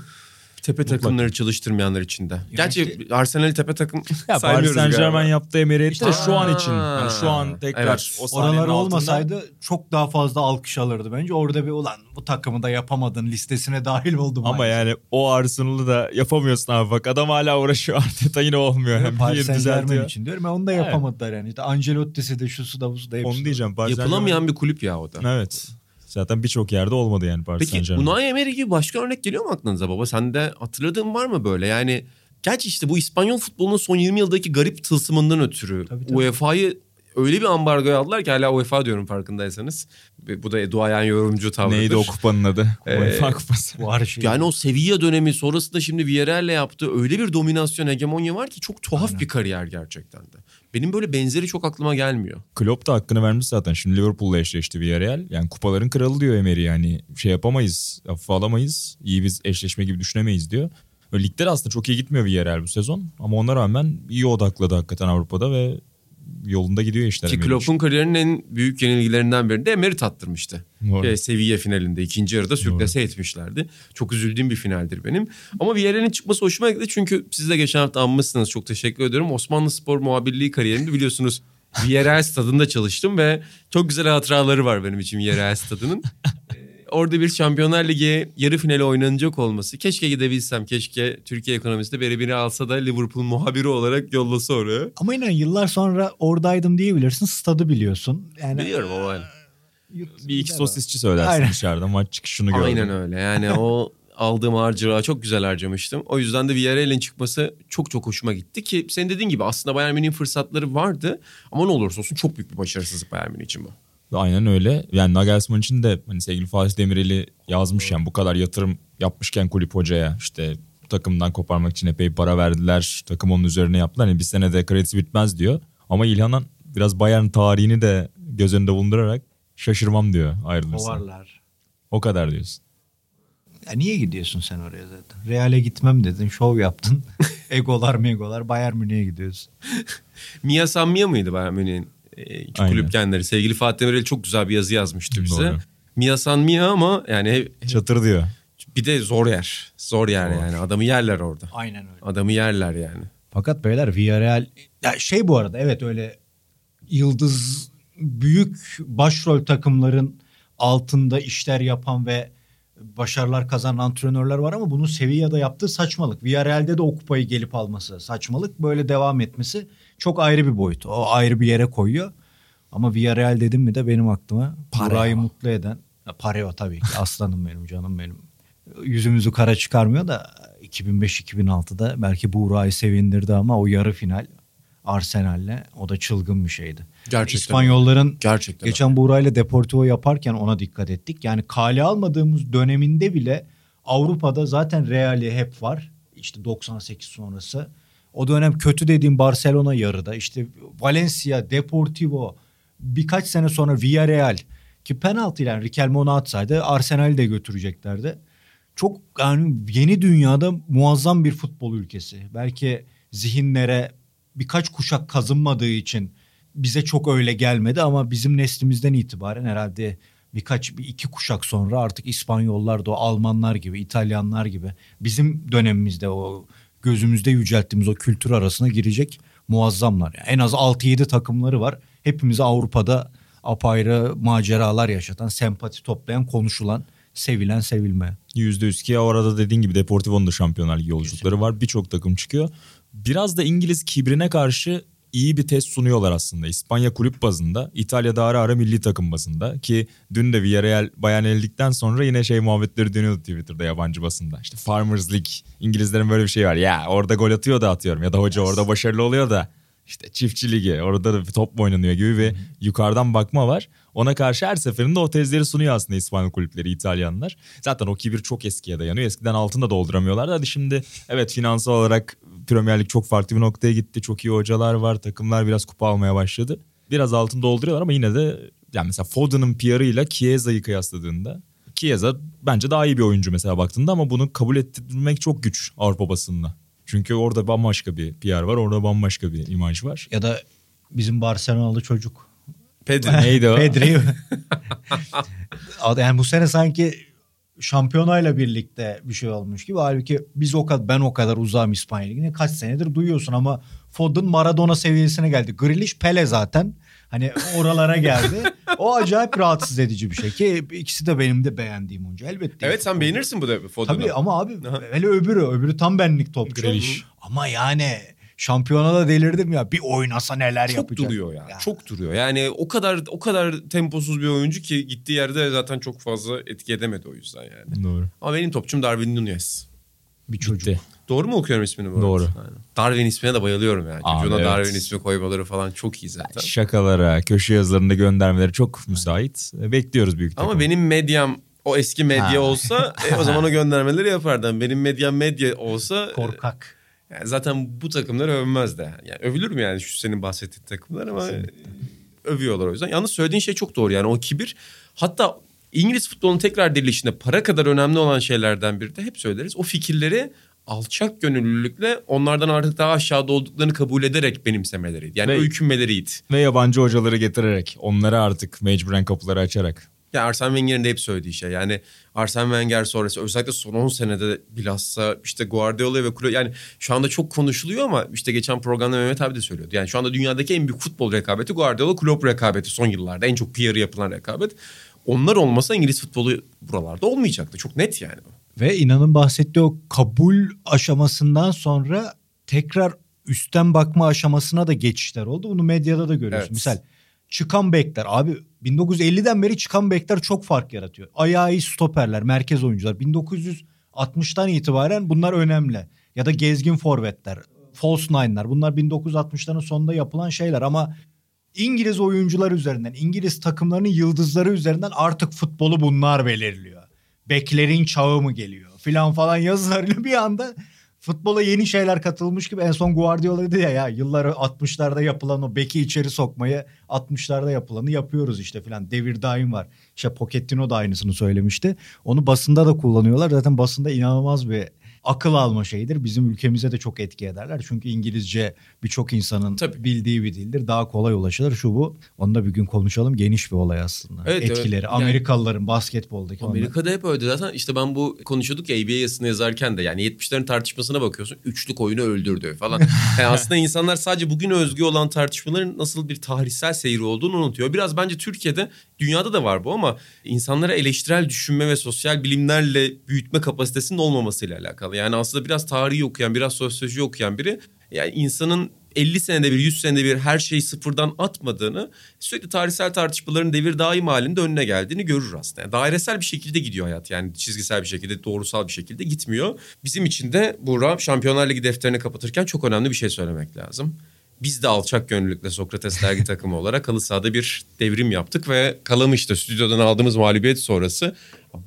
Tepe mutlaka. Takımları çalıştırmayanlar içinde. Yani gerçi işte, Arsenal'i tepe takım ya saymıyoruz galiba. Paris Saint-Germain yaptığı emiriyeti işte de şu an için. Yani şu an tekrar evet. O oralar olmasaydı altında çok daha fazla alkış alırdı bence. Orada bir ulan bu takımı da yapamadın listesine dahil oldum. Ama bence. Yani o Arsenal'ı da yapamıyorsun abi bak. Adam hala uğraşıyor Arteta yine olmuyor. Yani Paris Saint-Germain için diyorum. Onu da yapamadılar evet. Yani. İşte Ancelotti'si de şusu da busu da hepsi. Onu diyeceğim. Yapılamayan bir kulüp ya o da. Evet. Zaten birçok yerde olmadı yani Paris Saint Germain. Peki Unai Emery gibi başka örnek geliyor mu aklınıza baba? Sen de hatırladığın var mı böyle? Yani gerçi işte bu İspanyol futbolunun son yirmi yıldaki garip tılsımından ötürü tabii, tabii. U E F A'yı öyle bir ambargoya aldılar ki hala U E F A diyorum farkındaysanız. Bu da duayen yorumcu tavrıdır. Neydi o kupanın adı? Ee, UEFA kupası. Şey. Yani o Sevilla dönemi sonrasında şimdi V R L'le yaptığı öyle bir dominasyon hegemonya var ki çok tuhaf aynen. Bir kariyer gerçekten de. Benim böyle benzeri çok aklıma gelmiyor. Klopp da hakkını vermiş zaten. Şimdi Liverpool'la eşleşti Villarreal. Yani kupaların kralı diyor Emery yani. Şey yapamayız, hafife alamayız. İyi bir eşleşme gibi düşünemeyiz diyor. Öyle ligler aslında çok iyi gitmiyor Villarreal bu sezon. Ama ona rağmen iyi odakladı hakikaten Avrupa'da ve yolunda gidiyor işler. Ki Klopp'un kariyerinin en büyük yenilgilerinden birinde Emery tattırmıştı. E, seviye finalinde ikinci yarıda sürklese etmişlerdi. Çok üzüldüğüm bir finaldir benim. Ama V R L'nin çıkması hoşuma gitti. Çünkü siz de geçen hafta anmışsınız. Çok teşekkür ediyorum. Osmanlı Spor muhabirliği kariyerimde biliyorsunuz V R L stadında çalıştım ve çok güzel hatıraları var benim için V R L stadının. Orada bir Şampiyonlar Ligi yarı finali oynanacak olması. Keşke gidebilsem. Keşke Türkiye ekonomisi de biri biri alsa da Liverpool muhabiri olarak yollasa oraya. Ama inan yıllar sonra oradaydım diyebilirsin. Stadı biliyorsun. Yani... Biliyorum o an. Bir iki sosisçi söylersin aynen. Dışarıda. Maç çıkışını gördüm. Aynen öyle. Yani o aldığım harcılığa çok güzel harcamıştım. O yüzden de V R L'in çıkması çok çok hoşuma gitti ki senin dediğin gibi aslında Bayern Münih'in fırsatları vardı. Ama ne olursa olsun çok büyük bir başarısızlık Bayern Münih için bu. Aynen öyle. Yani Nagelsmann için de hani sevgili Fatih Demirel'i yazmış yani bu kadar yatırım yapmışken kulüp hocaya işte takımdan koparmak için epey para verdiler. Takım onun üzerine yaptılar. Hani bir senede kredisi bitmez diyor. Ama İlhan'ın biraz Bayern tarihini de göz önünde bulundurarak şaşırmam diyor ayrılırsa. Kovarlar. O kadar diyorsun. Ya niye gidiyorsun sen oraya zaten? Real'e gitmem dedin, şov yaptın. Egolar megolar Bayern Münih'e gidiyorsun. Mia Samia mıydı Bayern Münih'in? Kulüpkenleri. Sevgili Fatih Demirel çok güzel bir yazı yazmıştı bize. Doğru. Mia San Mia ama yani... Çatır diyor. Bir de zor yer. Zor yer doğru. Yani. Adamı yerler orada. Aynen öyle. Adamı yerler yani. Fakat beyler V R L... Ya şey bu arada evet öyle yıldız büyük başrol takımların altında işler yapan ve başarılar kazanan antrenörler var ama bunun Sevilla'da yaptığı saçmalık. V R L'de de o kupayı gelip alması saçmalık. Böyle devam etmesi çok ayrı bir boyut. O ayrı bir yere koyuyor. Ama V R L dedim mi de benim aklıma Pareo. Burayı mutlu eden. Pareo tabii ki aslanım benim canım benim. Yüzümüzü kara çıkarmıyor da iki bin beş iki bin altıda belki Burayı sevindirdi ama o yarı final Arsenal'le o da çılgın bir şeydi. Gerçekten. İspanyolların gerçekten geçen Burayla Deportivo yaparken ona dikkat ettik. Yani kale almadığımız döneminde bile Avrupa'da zaten Real'i hep var. İşte doksan sekiz sonrası. O dönem kötü dediğim Barcelona yarıda. İşte Valencia, Deportivo birkaç sene sonra Villarreal ki penaltıyla Riquelme onu atsaydı Arsenal'i de götüreceklerdi. Çok yani yeni dünyada muazzam bir futbol ülkesi. Belki zihinlere birkaç kuşak kazınmadığı için bize çok öyle gelmedi ama bizim neslimizden itibaren herhalde birkaç bir iki kuşak sonra artık İspanyollar da o Almanlar gibi, İtalyanlar gibi bizim dönemimizde o gözümüzde yücelttiğimiz o kültür arasına girecek muazzamlar. Yani en az altı yedi takımları var. Hepimiz Avrupa'da apayrı maceralar yaşatan, sempati toplayan, konuşulan, sevilen, sevilmeyen. yüzde yüz ki orada dediğin gibi Deportivo'nun da Şampiyonlar Ligi yolculukları var. Birçok takım çıkıyor. Biraz da İngiliz kibrine karşı iyi bir test sunuyorlar aslında. İspanya kulüp bazında, İtalya'da ara ara milli takım bazında ki dün de Villarreal Bayern elledikten sonra yine şey muhabbetleri dönüyordu Twitter'da yabancı basında. İşte Farmers League, İngilizlerin böyle bir şeyi var. Ya orada gol atıyor da atıyorum ya da hoca orada başarılı oluyor da işte çiftçi ligi orada da top mu oynanıyor gibi bir yukarıdan bakma var. Ona karşı her seferinde o tezleri sunuyor aslında İspanyol kulüpleri, İtalyanlar. Zaten o kibir çok eskiye dayanıyor. Eskiden altın da dolduramıyorlardı. Hadi şimdi evet finansal olarak Premier Lig çok farklı bir noktaya gitti. Çok iyi hocalar var. Takımlar biraz kupa almaya başladı. Biraz altın dolduruyorlar ama yine de yani mesela Foden'ın P R'ıyla Chiesa'yı kıyasladığında Chiesa bence daha iyi bir oyuncu mesela baktığında ama bunu kabul ettirmek çok güç Avrupa basınına. Çünkü orada bambaşka bir P R var. Orada bambaşka bir imaj var. Ya da bizim Barcelona'lı çocuk. Pedri neydi o? Pedri. Yani bu sene sanki şampiyonayla birlikte bir şey olmuş gibi. Halbuki biz o kadar ben o kadar uzağım İspanya Ligi'ne. Kaç senedir duyuyorsun ama Foden Maradona seviyesine geldi. Grealish Pele zaten. Hani oralara geldi. O acayip rahatsız edici bir şey ki ikisi de benim de beğendiğim oyuncu elbette. Evet sen beğenirsin bu da Foden'ı. Tabii ama abi aha. Hele öbürü öbürü tam benlik topçu. Grealish. Ama yani şampiyonada delirdim ya bir oynasa neler çok yapacak. Çok duruyor ya. Yani. Çok duruyor. Yani o kadar o kadar temposuz bir oyuncu ki gittiği yerde zaten çok fazla etki edemedi o yüzden yani. Doğru. Ama benim topçum Darwin Núñez. Bir çocuk. Bitti. Doğru mu okuyorum ismini bu? Doğru. Yani Darwin ismine de bayılıyorum yani. Aa, çocuğuna evet. Darwin ismi koymaları falan çok iyi zaten. Şakalara, köşe yazılarında göndermeleri çok müsait. Bekliyoruz büyük ihtimalle. Ama benim medyam o eski medya ha. olsa e, o zaman o göndermeleri yapardım. Benim medyam medya olsa... Korkak. E, yani zaten bu takımlar övünmez de. Yani övülür mü yani şu senin bahsettiğin takımlar ama e, övüyorlar o yüzden. Yalnız söylediğin şey çok doğru yani o kibir. Hatta İngiliz futbolunun tekrar dirilişinde para kadar önemli olan şeylerden biri de hep söyleriz. O fikirleri alçak gönüllülükle onlardan artık daha aşağıda olduklarını kabul ederek benimsemeleriydi. Yani ve, öykünmeleriydi. Ve yabancı hocaları getirerek, onlara artık mecburen kapıları açarak. Ya Arsene Wenger'in de hep söylediği şey. Yani Arsene Wenger sonrası özellikle son on senede bilhassa işte Guardiola ve Klopp, yani şu anda çok konuşuluyor ama işte geçen programda Mehmet abi de söylüyordu. Yani şu anda dünyadaki en büyük futbol rekabeti Guardiola Klopp rekabeti, son yıllarda en çok P R'ı yapılan rekabet. Onlar olmasa İngiliz futbolu buralarda olmayacaktı. Çok net yani. Ve İnan'ın bahsettiği o kabul aşamasından sonra tekrar üstten bakma aşamasına da geçişler oldu. Bunu medyada da görüyorsun. Evet. Misal çıkan bekler. Abi bin dokuz yüz elliden beri çıkan bekler çok fark yaratıyor. Ayağı iyi stoperler, merkez oyuncular. bin dokuz yüz altmıştan itibaren bunlar önemli. Ya da gezgin forvetler, false nine'lar. Bunlar bin dokuz yüz altmışların sonunda yapılan şeyler ama İngiliz oyuncular üzerinden, İngiliz takımlarının yıldızları üzerinden artık futbolu bunlar belirliyor. Beklerin çağı mı geliyor filan falan yazılarıyla bir anda futbola yeni şeyler katılmış gibi. En son Guardiola dedi ya, ya yılları altmışlarda yapılan o beki içeri sokmayı altmışlarda yapılanı yapıyoruz işte filan. Devir daim var. İşte Pochettino da aynısını söylemişti. Onu basında da kullanıyorlar. Zaten basında inanılmaz bir akıl alma şeyidir. Bizim ülkemize de çok etki ederler. Çünkü İngilizce birçok insanın tabii bildiği bir dildir. Daha kolay ulaşılır. Şu bu. Onu da bir gün konuşalım. Geniş bir olay aslında. Evet, etkileri. Evet. Amerikalıların yani, basketboldaki. Amerika'da onlar hep öyle. Zaten işte ben bu konuşuyorduk ya A B A yazısını yazarken de. Yani yetmişlerin tartışmasına bakıyorsun. Üçlük oyunu öldürdü falan. Yani aslında insanlar sadece bugün özgü olan tartışmaların nasıl bir tarihsel seyri olduğunu unutuyor. Biraz bence Türkiye'de, dünyada da var bu ama insanlara eleştirel düşünme ve sosyal bilimlerle büyütme kapasitesinin olmamasıyla alakalı. Yani aslında biraz tarihi okuyan, biraz sosyoloji okuyan biri, yani insanın elli senede bir, yüz senede bir her şeyi sıfırdan atmadığını, sürekli tarihsel tartışmaların devir daim halinde önüne geldiğini görür aslında. Yani dairesel bir şekilde gidiyor hayat, yani çizgisel bir şekilde, doğrusal bir şekilde gitmiyor. Bizim için de burada Şampiyonlar Ligi defterini kapatırken çok önemli bir şey söylemek lazım. Biz de alçak gönüllülükle Sokrates Dergi takımı olarak halı sahada bir devrim yaptık ve Kalamış'ta stüdyodan aldığımız mağlubiyet sonrası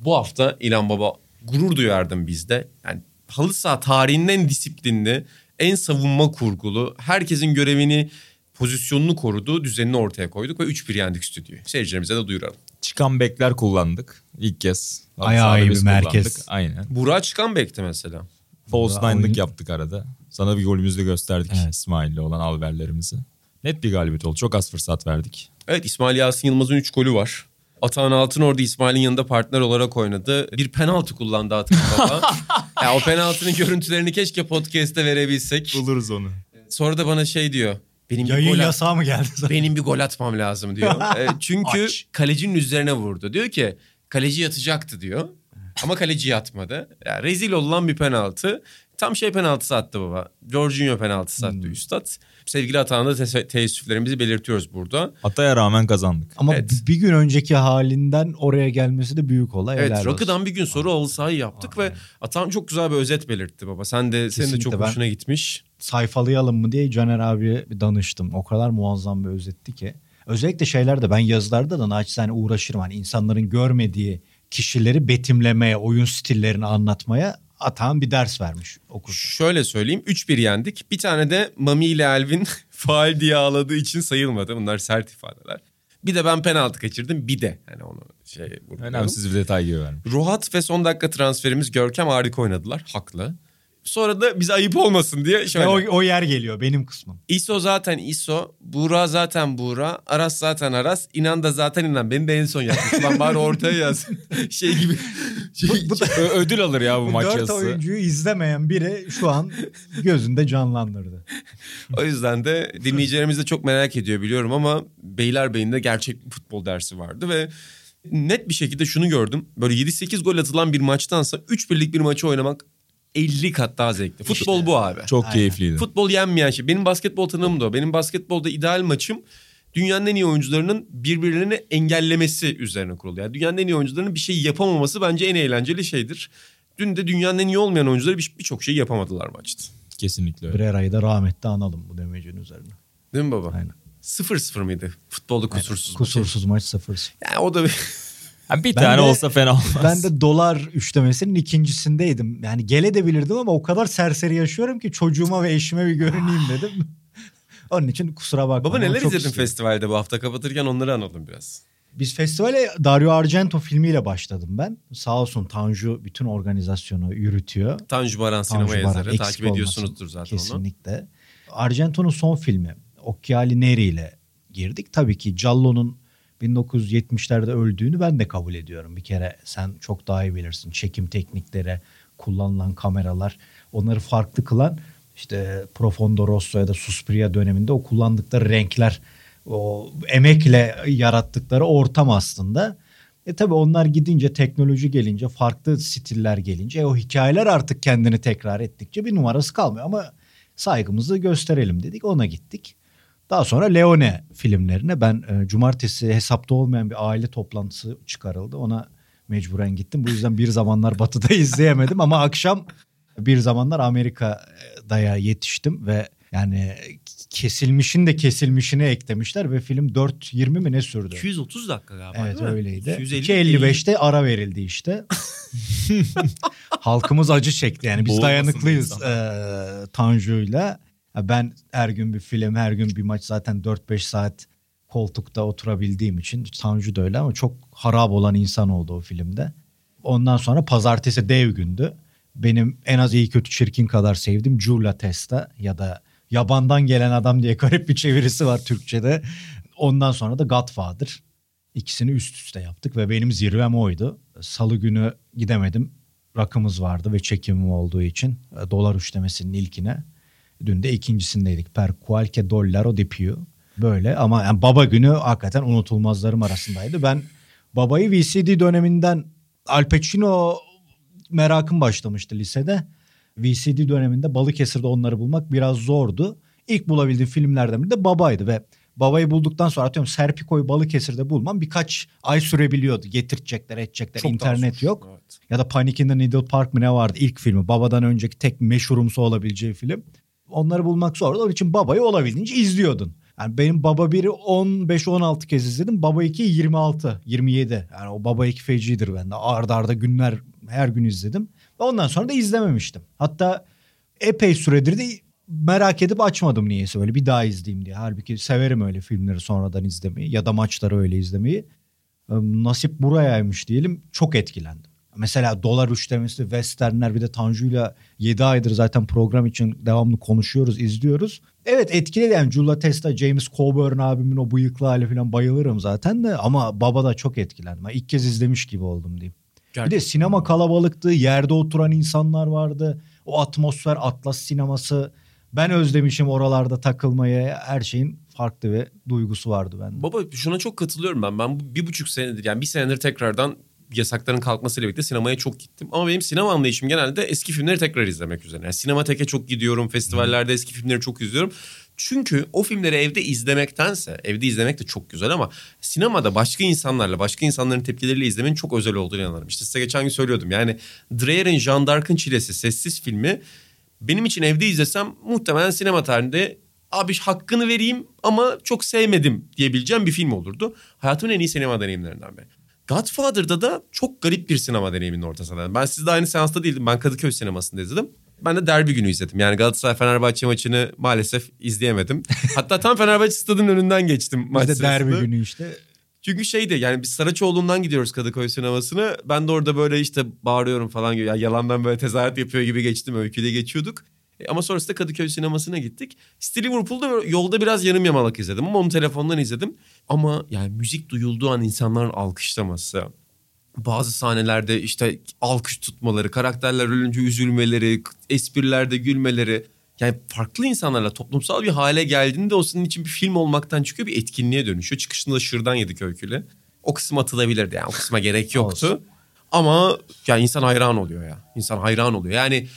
bu hafta İlan Baba gurur duyardım bizde. Yani halı saha tarihinin en disiplinli, en savunma kurgulu, herkesin görevini, pozisyonunu koruduğu düzenini ortaya koyduk ve üç bir yendik stüdyoyu. Seyircilerimize de duyuralım. Çıkan bekler kullandık ilk kez. Ayağı iyi bir merkez. Aynen. Burak çıkan bekti mesela. False nine'lık yaptık arada. Sana bir golümüzü de gösterdik, evet. İsmail'le olan alverlerimizi. Net bir galibiyet oldu. Çok az fırsat verdik. Evet, İsmail Yasin Yılmaz'ın üç golü var. Atahan Altınordu İsmail'in yanında partner olarak oynadı. Bir penaltı kullandı Atahan Baba. Yani o penaltının görüntülerini keşke podcast'te verebilsek. Buluruz onu. Sonra da bana şey diyor. Benim Yayın bir gol yasağı at- mı geldi sana? Benim bir gol atmam lazım diyor. E, çünkü Aç. kalecinin üzerine vurdu. Diyor ki kaleci yatacaktı diyor. Ama kaleci yatmadı. Yani rezil olan bir penaltı. Tam şey penaltısı attı baba. Jorginho penaltısı attı hmm. üstad. Sevgili Atahan'a da te- teessüflerimizi belirtiyoruz burada. Ataya rağmen kazandık. Ama evet, bir gün önceki halinden oraya gelmesi de büyük olay. Evet, Rakı'dan bir gün sonra halı sahayı yaptık. Aynen. Ve Atahan çok güzel bir özet belirtti baba. Sen de, senin de çok hoşuna gitmiş. Sayfalayalım mı diye Caner abiye bir danıştım. O kadar muazzam bir özetti ki. Özellikle şeylerde, ben yazılarda da naçizane uğraşırım. Hani insanların görmediği kişileri betimlemeye, oyun stillerini anlatmaya Atahan bir ders vermiş okursa. Şöyle söyleyeyim, üç bir yendik. Bir tane de Mami ile Elvin faal diye ağladığı için sayılmadı. Bunlar sert ifadeler. Bir de ben penaltı kaçırdım. Bir de hani onu şey vurdum. Önemsiz bir detay gibi vermiş. Ruhat ve son dakika transferimiz Görkem harika oynadılar. Haklı. Sonra da bize ayıp olmasın diye şöyle. O, o yer geliyor benim kısmım. İso zaten İso. Buğra zaten Buğra. Aras zaten Aras. İnan da zaten İnan. Beni de en son yapmış. Lan bari ortaya yaz. Şey gibi. Şey, bu, bu da, ödül alır ya bu, bu maç yazısı. Dört oyuncuyu izlemeyen biri şu an gözünde canlandırdı. O yüzden de dinleyicilerimiz de çok merak ediyor biliyorum ama Beylerbeyi'nde gerçek futbol dersi vardı ve net bir şekilde şunu gördüm. Böyle yedi sekiz gol atılan bir maçtansa üç birlik bir maçı oynamak elli kat daha zevkli. Futbol işte bu abi. Çok aynen, keyifliydi. Futbol yenmeyen şey. Benim basketbol tanımım da o. Benim basketbolda ideal maçım dünyanın en iyi oyuncularının birbirlerini engellemesi üzerine kurulu. Yani dünyanın en iyi oyuncularının bir şey yapamaması bence en eğlenceli şeydir. Dün de dünyanın en iyi olmayan oyuncuları birçok şey yapamadılar maçta. Kesinlikle öyle. Birer ayı da rahmetli analım bu demecin üzerine. Değil mi baba? Aynen. sıfır sıfır mıydı? Futbolda kusursuz aynen, kusursuz şey, maç sıfır sıfır. Yani o da bir... Yani bir ben tane de, olsa fena olmaz. Ben de dolar üçlemesinin ikincisindeydim. Yani gele de bilirdim ama o kadar serseri yaşıyorum ki çocuğuma ve eşime bir görüneyim dedim. Onun için kusura bakma. Baba neler izledin istiyorum festivalde bu hafta? Kapatırken onları analım biraz. Biz festivale Dario Argento filmiyle başladım ben. Sağ olsun Tanju bütün organizasyonu yürütüyor. Tanju Baran sinema yazarı. Takip ediyorsunuzdur zaten kesinlikle. Onu. Kesinlikle. Argento'nun son filmi Occhiali Neri ile girdik. Tabii ki Giallo'nun bin dokuz yüz yetmişlerde öldüğünü ben de kabul ediyorum. Bir kere sen çok daha iyi bilirsin. Çekim teknikleri, kullanılan kameralar, onları farklı kılan işte Profondo Rosso ya da Suspiria döneminde o kullandıkları renkler, o emekle yarattıkları ortam aslında. E tabii onlar gidince, teknoloji gelince, farklı stiller gelince e o hikayeler artık kendini tekrar ettikçe bir numarası kalmıyor ama saygımızı gösterelim dedik, ona gittik. Daha sonra Leone filmlerine ben e, cumartesi hesapta olmayan bir aile toplantısı çıkarıldı. Ona mecburen gittim. Bu yüzden Bir Zamanlar Batı'da izleyemedim ama akşam Bir Zamanlar Amerika'daya yetiştim ve yani kesilmişin de kesilmişine eklemişler ve film dört yirmi mi ne sürdü? iki yüz otuz dakika galiba. Evet öyleydi. iki yüz elli beşte ara verildi işte. Halkımız acı çekti yani biz dayanıklıyız e, Tanju'yla. Ben her gün bir film, her gün bir maç, zaten dört beş saat koltukta oturabildiğim için Tanju da öyle ama çok harap olan insan oldu o filmde. Ondan sonra pazartesi dev gündü. Benim en az iyi kötü çirkin kadar sevdiğim Giulia Testa ya da Yabandan Gelen Adam diye garip bir çevirisi var Türkçe'de. Ondan sonra da Godfather. İkisini üst üste yaptık ve benim zirvem oydu. Salı günü gidemedim. Rakımız vardı ve çekimim olduğu için dolar üçlemesinin ilkine. Dün de ikincisindeydik. Per qualche dollaro di più. Böyle ama yani baba günü hakikaten unutulmazlarım arasındaydı. Ben babayı V C D döneminden, Al Pacino merakım başlamıştı lisede. V C D döneminde Balıkesir'de onları bulmak biraz zordu. İlk bulabildiğim filmlerden biri de babaydı ve babayı bulduktan sonra atıyorum Serpico'yu Balıkesir'de bulmam birkaç ay sürebiliyordu. Getirecekler, edecekler. Çok internet yok. Evet. Ya da Panic in the Needle Park mı ne vardı ilk filmi? Babadan önceki tek meşhurumsu olabileceği film. Onları bulmak zordu. Onun için babayı olabildiğince izliyordun. Yani benim Baba biri on beş on altı kez izledim. Baba ikiyi yirmi altı yirmi yedi. Yani o Baba iki fecidir bende. Arda arda günler her gün izledim. Ondan sonra da izlememiştim. Hatta epey süredir de merak edip açmadım niyeyse öyle bir daha izleyeyim diye. Halbuki severim öyle filmleri sonradan izlemeyi ya da maçları öyle izlemeyi. Nasip burayaymış diyelim, çok etkilendim. Mesela dolar üçlemesi, westernler, bir de Tanju'yla yedi aydır zaten program için devamlı konuşuyoruz, izliyoruz. Evet etkiledi yani Giulia Testa, James Coburn abimin o bıyıklı hali falan bayılırım zaten de ama baba da çok etkilendim. İlk kez izlemiş gibi oldum diyeyim. Gerçekten. Bir de sinema kalabalıktı, yerde oturan insanlar vardı. O atmosfer, Atlas sineması. Ben özlemişim oralarda takılmaya, her şeyin farklı ve duygusu vardı bende. Baba şuna çok katılıyorum ben. Ben bir buçuk senedir yani bir senedir tekrardan yasakların kalkmasıyla birlikte sinemaya çok gittim. Ama benim sinema anlayışım genelde eski filmleri tekrar izlemek üzerine. Yani sinemateke çok gidiyorum, festivallerde eski filmleri çok izliyorum. Çünkü o filmleri evde izlemektense, evde izlemek de çok güzel ama sinemada başka insanlarla, başka insanların tepkileriyle izlemenin çok özel olduğunu inanırım. İşte size geçen gün söylüyordum. Yani Dreyer'in Jeanne d'Arc'ın Çilesi, sessiz filmi benim için evde izlesem muhtemelen sinema tarihinde abi hakkını vereyim ama çok sevmedim diyebileceğim bir film olurdu. Hayatımın en iyi sinema deneyimlerinden biri. Godfather'da da çok garip bir sinema deneyiminin ortasında. Ben sizde aynı seansta değildim. Ben Kadıköy sinemasında izledim. Ben de derbi günü izledim. Yani Galatasaray-Fenerbahçe maçını maalesef izleyemedim. Hatta tam Fenerbahçe stadının önünden geçtim maç sırasında. Derbi günü işte. Çünkü şeydi yani biz Saraçoğlu'ndan gidiyoruz Kadıköy sinemasına. Ben de orada böyle işte bağırıyorum falan. Ya yalandan böyle tezahürat yapıyor gibi geçtim. Öyküde geçiyorduk. E ama sonrasında Kadıköy sinemasına gittik. İşte Liverpool'da yolda biraz yarım yamalak izledim ama onu telefondan izledim. Ama yani müzik duyulduğu an insanların alkışlaması, bazı sahnelerde işte alkış tutmaları, karakterler ölünce üzülmeleri, esprilerde gülmeleri. Yani farklı insanlarla toplumsal bir hale geldiğinde o senin için bir film olmaktan çıkıyor, bir etkinliğe dönüşüyor. Çıkışında şırdan yedik öyküyle. O kısım atılabilirdi yani o kısma gerek yoktu. Ama yani insan hayran oluyor ya. İnsan hayran oluyor yani.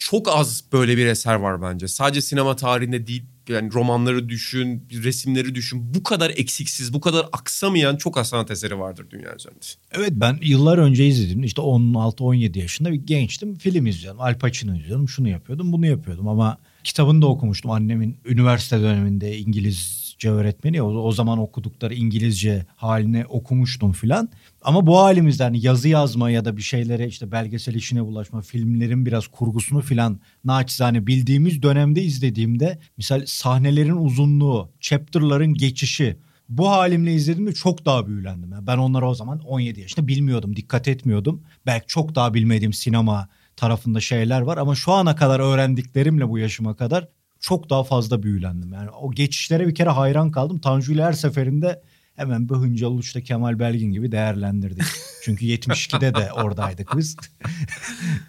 Çok az böyle bir eser var bence. Sadece sinema tarihinde değil, yani romanları düşün, resimleri düşün. Bu kadar eksiksiz, bu kadar aksamayan çok az sanat eseri vardır dünya üzerinde. Evet ben yıllar önce izledim. İşte on altı on yedi yaşında bir gençtim. Film izliyordum, Al Pacino izliyordum, şunu yapıyordum, bunu yapıyordum. Ama kitabını da okumuştum. Annemin üniversite döneminde İngilizce öğretmeni. O, o zaman okudukları İngilizce halini okumuştum filan. Ama bu halimizde hani yazı yazma ya da bir şeylere işte belgesel işine bulaşma, filmlerin biraz kurgusunu filan naçizane bildiğimiz dönemde izlediğimde misal sahnelerin uzunluğu, chapter'ların geçişi, bu halimle izlediğimde çok daha büyülendim. Yani ben onları o zaman on yedi yaşında bilmiyordum, dikkat etmiyordum. Belki çok daha bilmediğim sinema tarafında şeyler var ama şu ana kadar öğrendiklerimle bu yaşıma kadar çok daha fazla büyülendim. Yani o geçişlere bir kere hayran kaldım. Tanju ile her seferinde hemen bir Hıncal Uç'ta Kemal Belgin gibi değerlendirdik. Çünkü yetmiş ikide de oradaydık biz.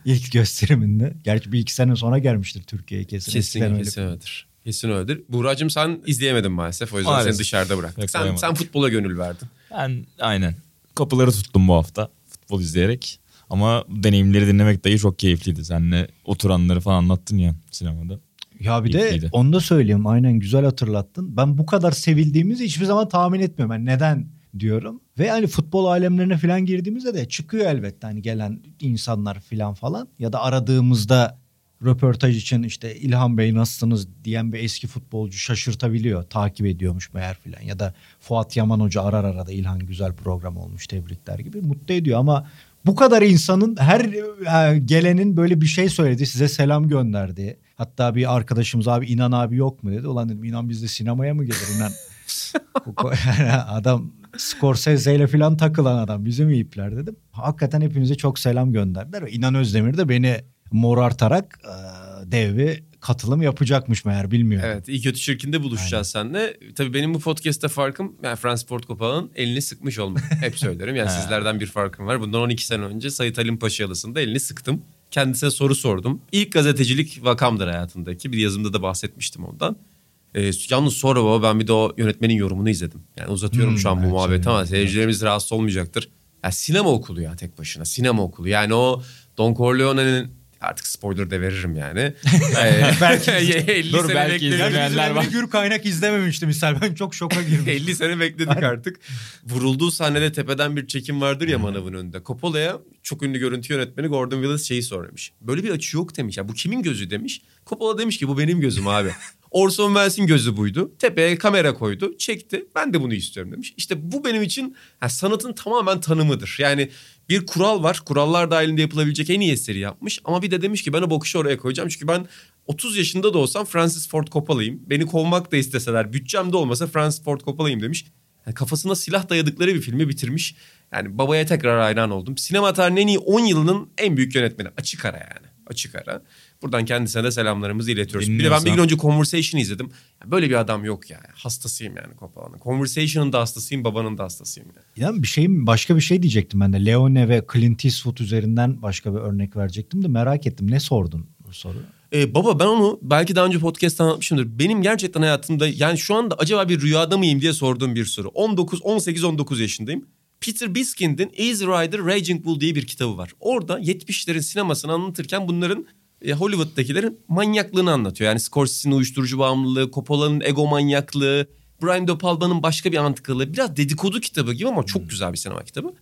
İlk gösteriminde. Gerçi bir iki sene sonra gelmiştir Türkiye'ye kesin. Kesin, kesin öyledir. Kesin öyledir. Buğracığım sen izleyemedin maalesef. O yüzden maalesef seni dışarıda bıraktık. Sen, sen futbola gönül verdin. Ben aynen. Kapıları tuttum bu hafta. Futbol izleyerek. Ama deneyimleri dinlemek dahi çok keyifliydi. Seninle oturanları falan anlattın ya sinemada. Ya bir de İyiydi. Onu da söyleyeyim. Aynen, güzel hatırlattın. Ben bu kadar sevildiğimizi hiçbir zaman tahmin etmiyorum. Yani neden diyorum. Ve hani futbol alemlerine falan girdiğimizde de çıkıyor elbette. Hani gelen insanlar falan falan. Ya da aradığımızda röportaj için işte İlhan Bey nasılsınız diyen bir eski futbolcu şaşırtabiliyor. Takip ediyormuş meğer falan. Ya da Fuat Yaman Hoca arar arada İlhan güzel program olmuş tebrikler gibi mutlu ediyor ama... Bu kadar insanın, her gelenin böyle bir şey söyledi, size selam gönderdi. Hatta bir arkadaşımız abi İnan abi yok mu dedi. Ulan dedim İnan biz de sinemaya mı gelir İnan? Adam Scorsese ile falan takılan adam, bizim iyiler dedim. Hakikaten hepinize çok selam gönderdiler. İnan Özdemir de beni morartarak devri katılım yapacakmış meğer, bilmiyorum. Evet, iyi kötü şirkinde buluşacağız aynen seninle. Tabii benim bu podcast'te farkım yani Frans Portkopalan'ın elini sıkmış olmak. Hep söylerim yani sizlerden bir farkım var. Bundan on iki sene önce Sait Halim Paşayalı'sında elini sıktım. Kendisine soru sordum. İlk gazetecilik vakamdır hayatımdaki. Bir yazımda da bahsetmiştim ondan. Ee, yalnız sonra baba ben bir de o yönetmenin yorumunu izledim. Yani uzatıyorum hmm, şu an bu evet, muhabbeti ama seyircilerimiz evet rahatsız olmayacaktır. Yani sinema okulu ya tek başına. Sinema okulu. Yani o Don Corleone'nin... Artık spoiler de veririm yani. belki elli dur, sene belki izlemeyenler var. Gür kaynak izlememiştim misal. Ben çok şoka girmiştim. elli sene bekledik aynen artık. Vurulduğu sahnede tepeden bir çekim vardır ya manavın önünde. Coppola'ya çok ünlü görüntü yönetmeni Gordon Willis şeyi sormuş. Böyle bir açı yok demiş. Ya bu kimin gözü demiş. Coppola demiş ki bu benim gözüm abi. Orson Welles'in gözü buydu. Tepeye kamera koydu. Çekti. Ben de bunu istiyorum demiş. İşte bu benim için yani sanatın tamamen tanımıdır. Yani bir kural var. Kurallar dahilinde yapılabilecek en iyi eseri yapmış. Ama bir de demiş ki ben o bokuşu oraya koyacağım. Çünkü ben otuz yaşında da olsam Francis Ford Coppola'yım. Beni kovmak da isteseler, bütçem de olmasa Francis Ford Coppola'yım demiş. Yani kafasına silah dayadıkları bir filmi bitirmiş. Yani babaya tekrar hayran oldum. Sinema tarihinin en iyi on yılının en büyük yönetmeni. Açık ara yani. Açık ara. Buradan kendisine de selamlarımızı iletiyoruz. Dinliyorsan... Bir de ben bir gün önce Conversation'ı izledim. Böyle bir adam yok yani. Hastasıyım yani Coppola'nın. Conversation'ın da hastasıyım, babanın da hastasıyım yani. Yani bir şeyim, başka bir şey diyecektim ben de. Leone ve Clint Eastwood üzerinden başka bir örnek verecektim de merak ettim. Ne sordun bu soru? Ee, baba ben onu belki daha önce podcast'ta anlatmışımdır. Benim gerçekten hayatımda yani şu anda acaba bir rüyada mıyım diye sorduğum bir soru. on dokuz, on sekiz, on dokuz yaşındayım. Peter Biskind'in Easy Rider, Raging Bull diye bir kitabı var. Orada yetmişlerin sinemasını anlatırken bunların Hollywood'dakilerin manyaklığını anlatıyor. Yani Scorsese'nin uyuşturucu bağımlılığı, Coppola'nın ego manyaklığı, Brian De Palma'nın başka bir mantıklığı. Biraz dedikodu kitabı gibi ama çok güzel bir sinema kitabı.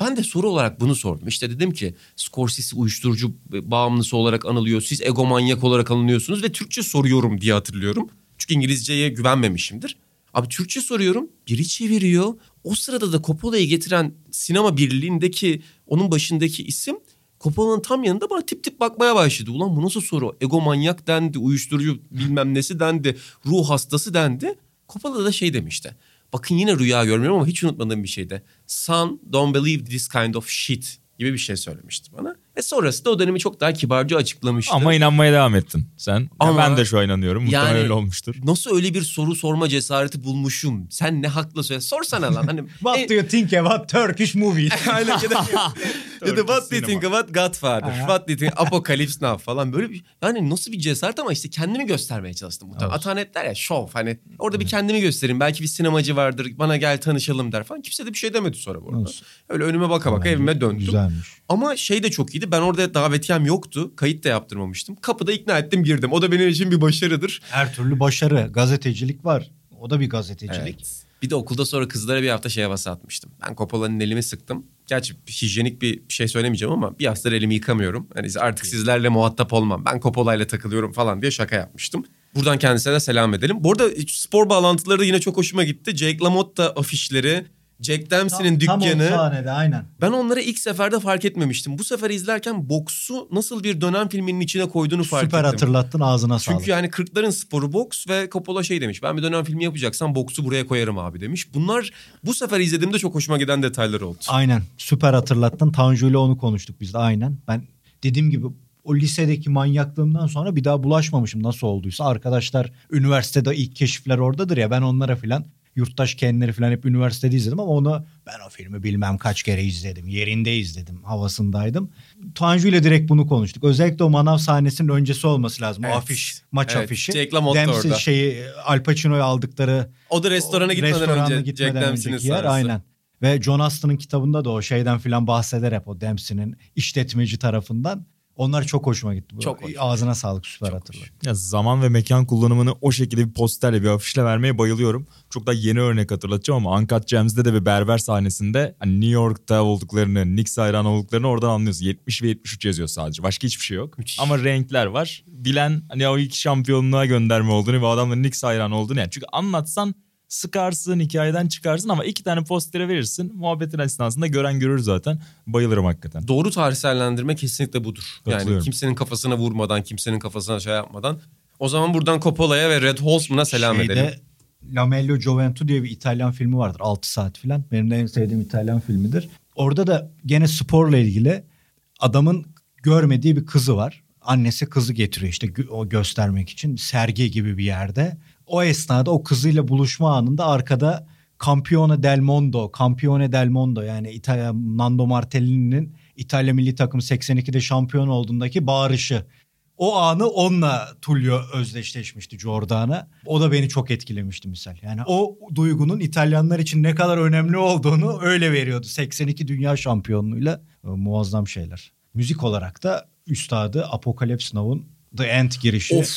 Ben de soru olarak bunu sordum. İşte dedim ki Scorsese uyuşturucu bağımlısı olarak anılıyor. Siz ego manyak olarak anılıyorsunuz ve Türkçe soruyorum diye hatırlıyorum. Çünkü İngilizceye güvenmemişimdir. Abi Türkçe soruyorum. Biri çeviriyor. O sırada da Coppola'yı getiren sinema birliğindeki onun başındaki isim... Coppola'nın tam yanında bana tip tip bakmaya başladı. Ulan bu nasıl soru? Ego manyak dendi, uyuşturucu bilmem nesi dendi, ruh hastası dendi. Coppola da şey demişti. Bakın yine rüya görmüyorum ama hiç unutmadığım bir şeydi. Son, don't believe this kind of shit gibi bir şey söylemişti bana. Ve sonrası da o dönemi çok daha kibarca açıklamıştı. Ama inanmaya devam ettin sen. Ama ben de şu an inanıyorum. Muhtemelen yani, öyle olmuştur. Nasıl öyle bir soru sorma cesareti bulmuşum? Sen ne hakla söyle? Sorsana lan. Hani, what e... do you think about Turkish movies? Aynen. Ya da, ya da what do you think about Godfather? What do you think Apocalypse Now falan böyle bir... Yani nasıl bir cesaret ama işte kendimi göstermeye çalıştım. Evet. Atanetler ya şov hani. Orada bir kendimi göstereyim. Belki bir sinemacı vardır. Bana gel tanışalım der falan. Kimse de bir şey demedi sonra bu arada. Öyle önüme baka baka yani, evime döndüm. Güzelmiş. Ama şey de çok iyiydi. Ben orada davetiyem yoktu. Kayıt da yaptırmamıştım. Kapıda ikna ettim, girdim. O da benim için bir başarıdır. Her türlü başarı. Gazetecilik var. O da bir gazetecilik. Evet. Bir de okulda sonra kızlara bir hafta şey havası atmıştım. Ben Coppola'nın elimi sıktım. Gerçi hijyenik bir şey söylemeyeceğim ama bir haftadır elimi yıkamıyorum. Yani artık sizlerle muhatap olmam. Ben Coppola'yla takılıyorum falan diye şaka yapmıştım. Buradan kendisine de selam edelim. Bu arada spor bağlantıları da yine çok hoşuma gitti. Jake LaMotta afişleri... Jack Dempsey'nin tam, dükkanı. Tam o sahnede, aynen. Ben onları ilk seferde fark etmemiştim. Bu sefer izlerken boksu nasıl bir dönem filminin içine koyduğunu fark Süper ettim. Süper hatırlattın, ağzına sağlık. Çünkü yani kırkların sporu boks ve Coppola şey demiş. Ben bir dönem filmi yapacaksam boksu buraya koyarım abi demiş. Bunlar bu sefer izlediğimde çok hoşuma giden detaylar oldu. Aynen. Süper hatırlattın. Tanju ile onu konuştuk biz de, aynen. Ben dediğim gibi o lisedeki manyaklığımdan sonra bir daha bulaşmamışım nasıl olduysa. Arkadaşlar üniversitede ilk keşifler oradadır ya, ben onlara filan, yurttaş kendileri filan hep üniversitede izledim ama onu ben o filmi bilmem kaç kere izledim. Yerinde izledim. Havasındaydım. Tanju ile direkt bunu konuştuk. Özellikle o manav sahnesinin öncesi olması lazım. Evet. O afiş, maç evet. afişi. Jack LaMotta orada. Şeyi, Al Pacino'yu aldıkları. O da restorana gitmeden önce. Jack Dempsey'nin yer, aynen. Ve John Aston'ın kitabında da o şeyden filan bahseder hep, o Dempsey'nin işletmeci tarafından. Onlar çok hoşuma gitti. Çok hoş. Ağzına sağlık, süper hatırladım. Ya zaman ve mekan kullanımını o şekilde bir posterle, bir afişle vermeye bayılıyorum. Çok daha yeni örnek hatırlatacağım ama Uncut Gems'de de bir berber sahnesinde hani New York'ta olduklarını, Knicks hayran olduklarını oradan anlıyoruz. yetmiş ve yetmiş üç yazıyor sadece. Başka hiçbir şey yok. Müthiş. Ama renkler var. Bilen hani o ilk şampiyonluğa gönderme olduğunu ve adamların Knicks hayran olduğunu. Yani çünkü anlatsan sıkarsın, hikayeden çıkarsın ama iki tane postere verirsin. Muhabbetin esnasında gören görür zaten. Bayılırım hakikaten. Doğru tarihsellendirme kesinlikle budur. Yani kimsenin kafasına vurmadan, kimsenin kafasına şey yapmadan. O zaman buradan Coppola'ya ve Red Holzman'a selam Şeyde, edelim. Lamello Gioventù diye bir İtalyan filmi vardır. altı saat falan. Benim de en sevdiğim İtalyan filmidir. Orada da gene sporla ilgili adamın görmediği bir kızı var. Annesi kızı getiriyor işte o göstermek için. Sergi gibi bir yerde. O esnada o kızıyla buluşma anında arkada Campione del Mondo, Campione del Mondo yani İtalya, Nando Martellini'nin İtalya milli takım seksen ikide şampiyon olduğundaki bağırışı. O anı onunla Tullio özdeşleşmişti, Giordana. O da beni çok etkilemişti misal. Yani o duygunun İtalyanlar için ne kadar önemli olduğunu öyle veriyordu. seksen iki dünya şampiyonluğuyla muazzam şeyler. Müzik olarak da üstadı Apocalypse Now'un The End girişi. Of.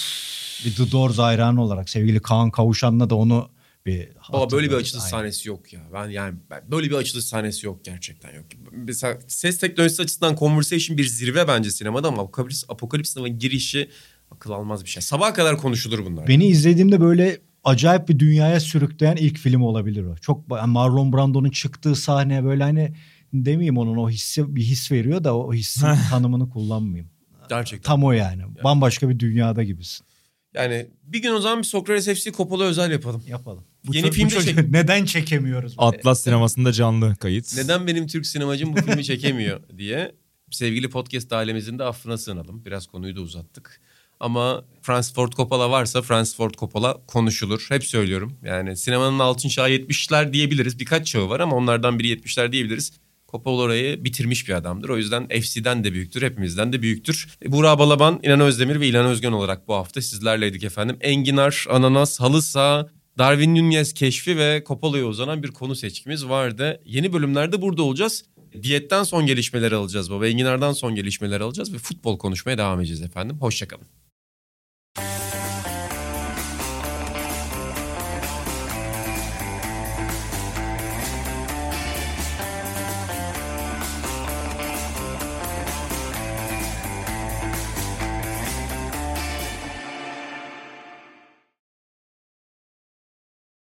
Bir The Doors hayranı olarak sevgili Kaan Kavuşan'la da onu bir... Baba böyle bir açılış aynen. sahnesi yok ya. Ben yani ben, böyle bir açılış sahnesi yok, gerçekten yok. Mesela ses teknolojisi açısından Conversation bir zirve bence sinemada ama Apocalypse Now'ın girişi akıl almaz bir şey. Sabaha kadar konuşulur bunlar. Beni izlediğimde böyle acayip bir dünyaya sürükleyen ilk film olabilir o. Çok yani Marlon Brando'nun çıktığı sahne böyle hani demeyeyim, onun o hissi bir his veriyor da o hissin tanımını kullanmayayım. Gerçekten. Tam o yani. yani. Bambaşka bir dünyada gibisin. Yani bir gün o zaman bir Sokrates F C Coppola özel yapalım. Yapalım. Bu Yeni filmde çek- neden çekemiyoruz? Bunu? Atlas sinemasında canlı kayıt. Neden benim Türk sinemacım bu filmi çekemiyor diye sevgili podcast ailemizin de affına sığınalım. Biraz konuyu da uzattık. Ama Francis Ford Coppola varsa Francis Ford Coppola konuşulur. Hep söylüyorum. Yani sinemanın altın çağı yetmişler diyebiliriz. Birkaç çağı var ama onlardan biri yetmişler diyebiliriz. Coppola orayı bitirmiş bir adamdır. O yüzden F C'den de büyüktür, hepimizden de büyüktür. Burak Balaban, İlan Özdemir ve İlan Özgen olarak bu hafta sizlerleydik efendim. Enginar, Ananas, Halı Sağ, Darwin Núñez keşfi ve Coppola'ya uzanan bir konu seçkimiz vardı. Yeni bölümlerde burada olacağız. Diyetten son gelişmeleri alacağız baba. Enginar'dan son gelişmeleri alacağız ve futbol konuşmaya devam edeceğiz efendim. Hoşçakalın.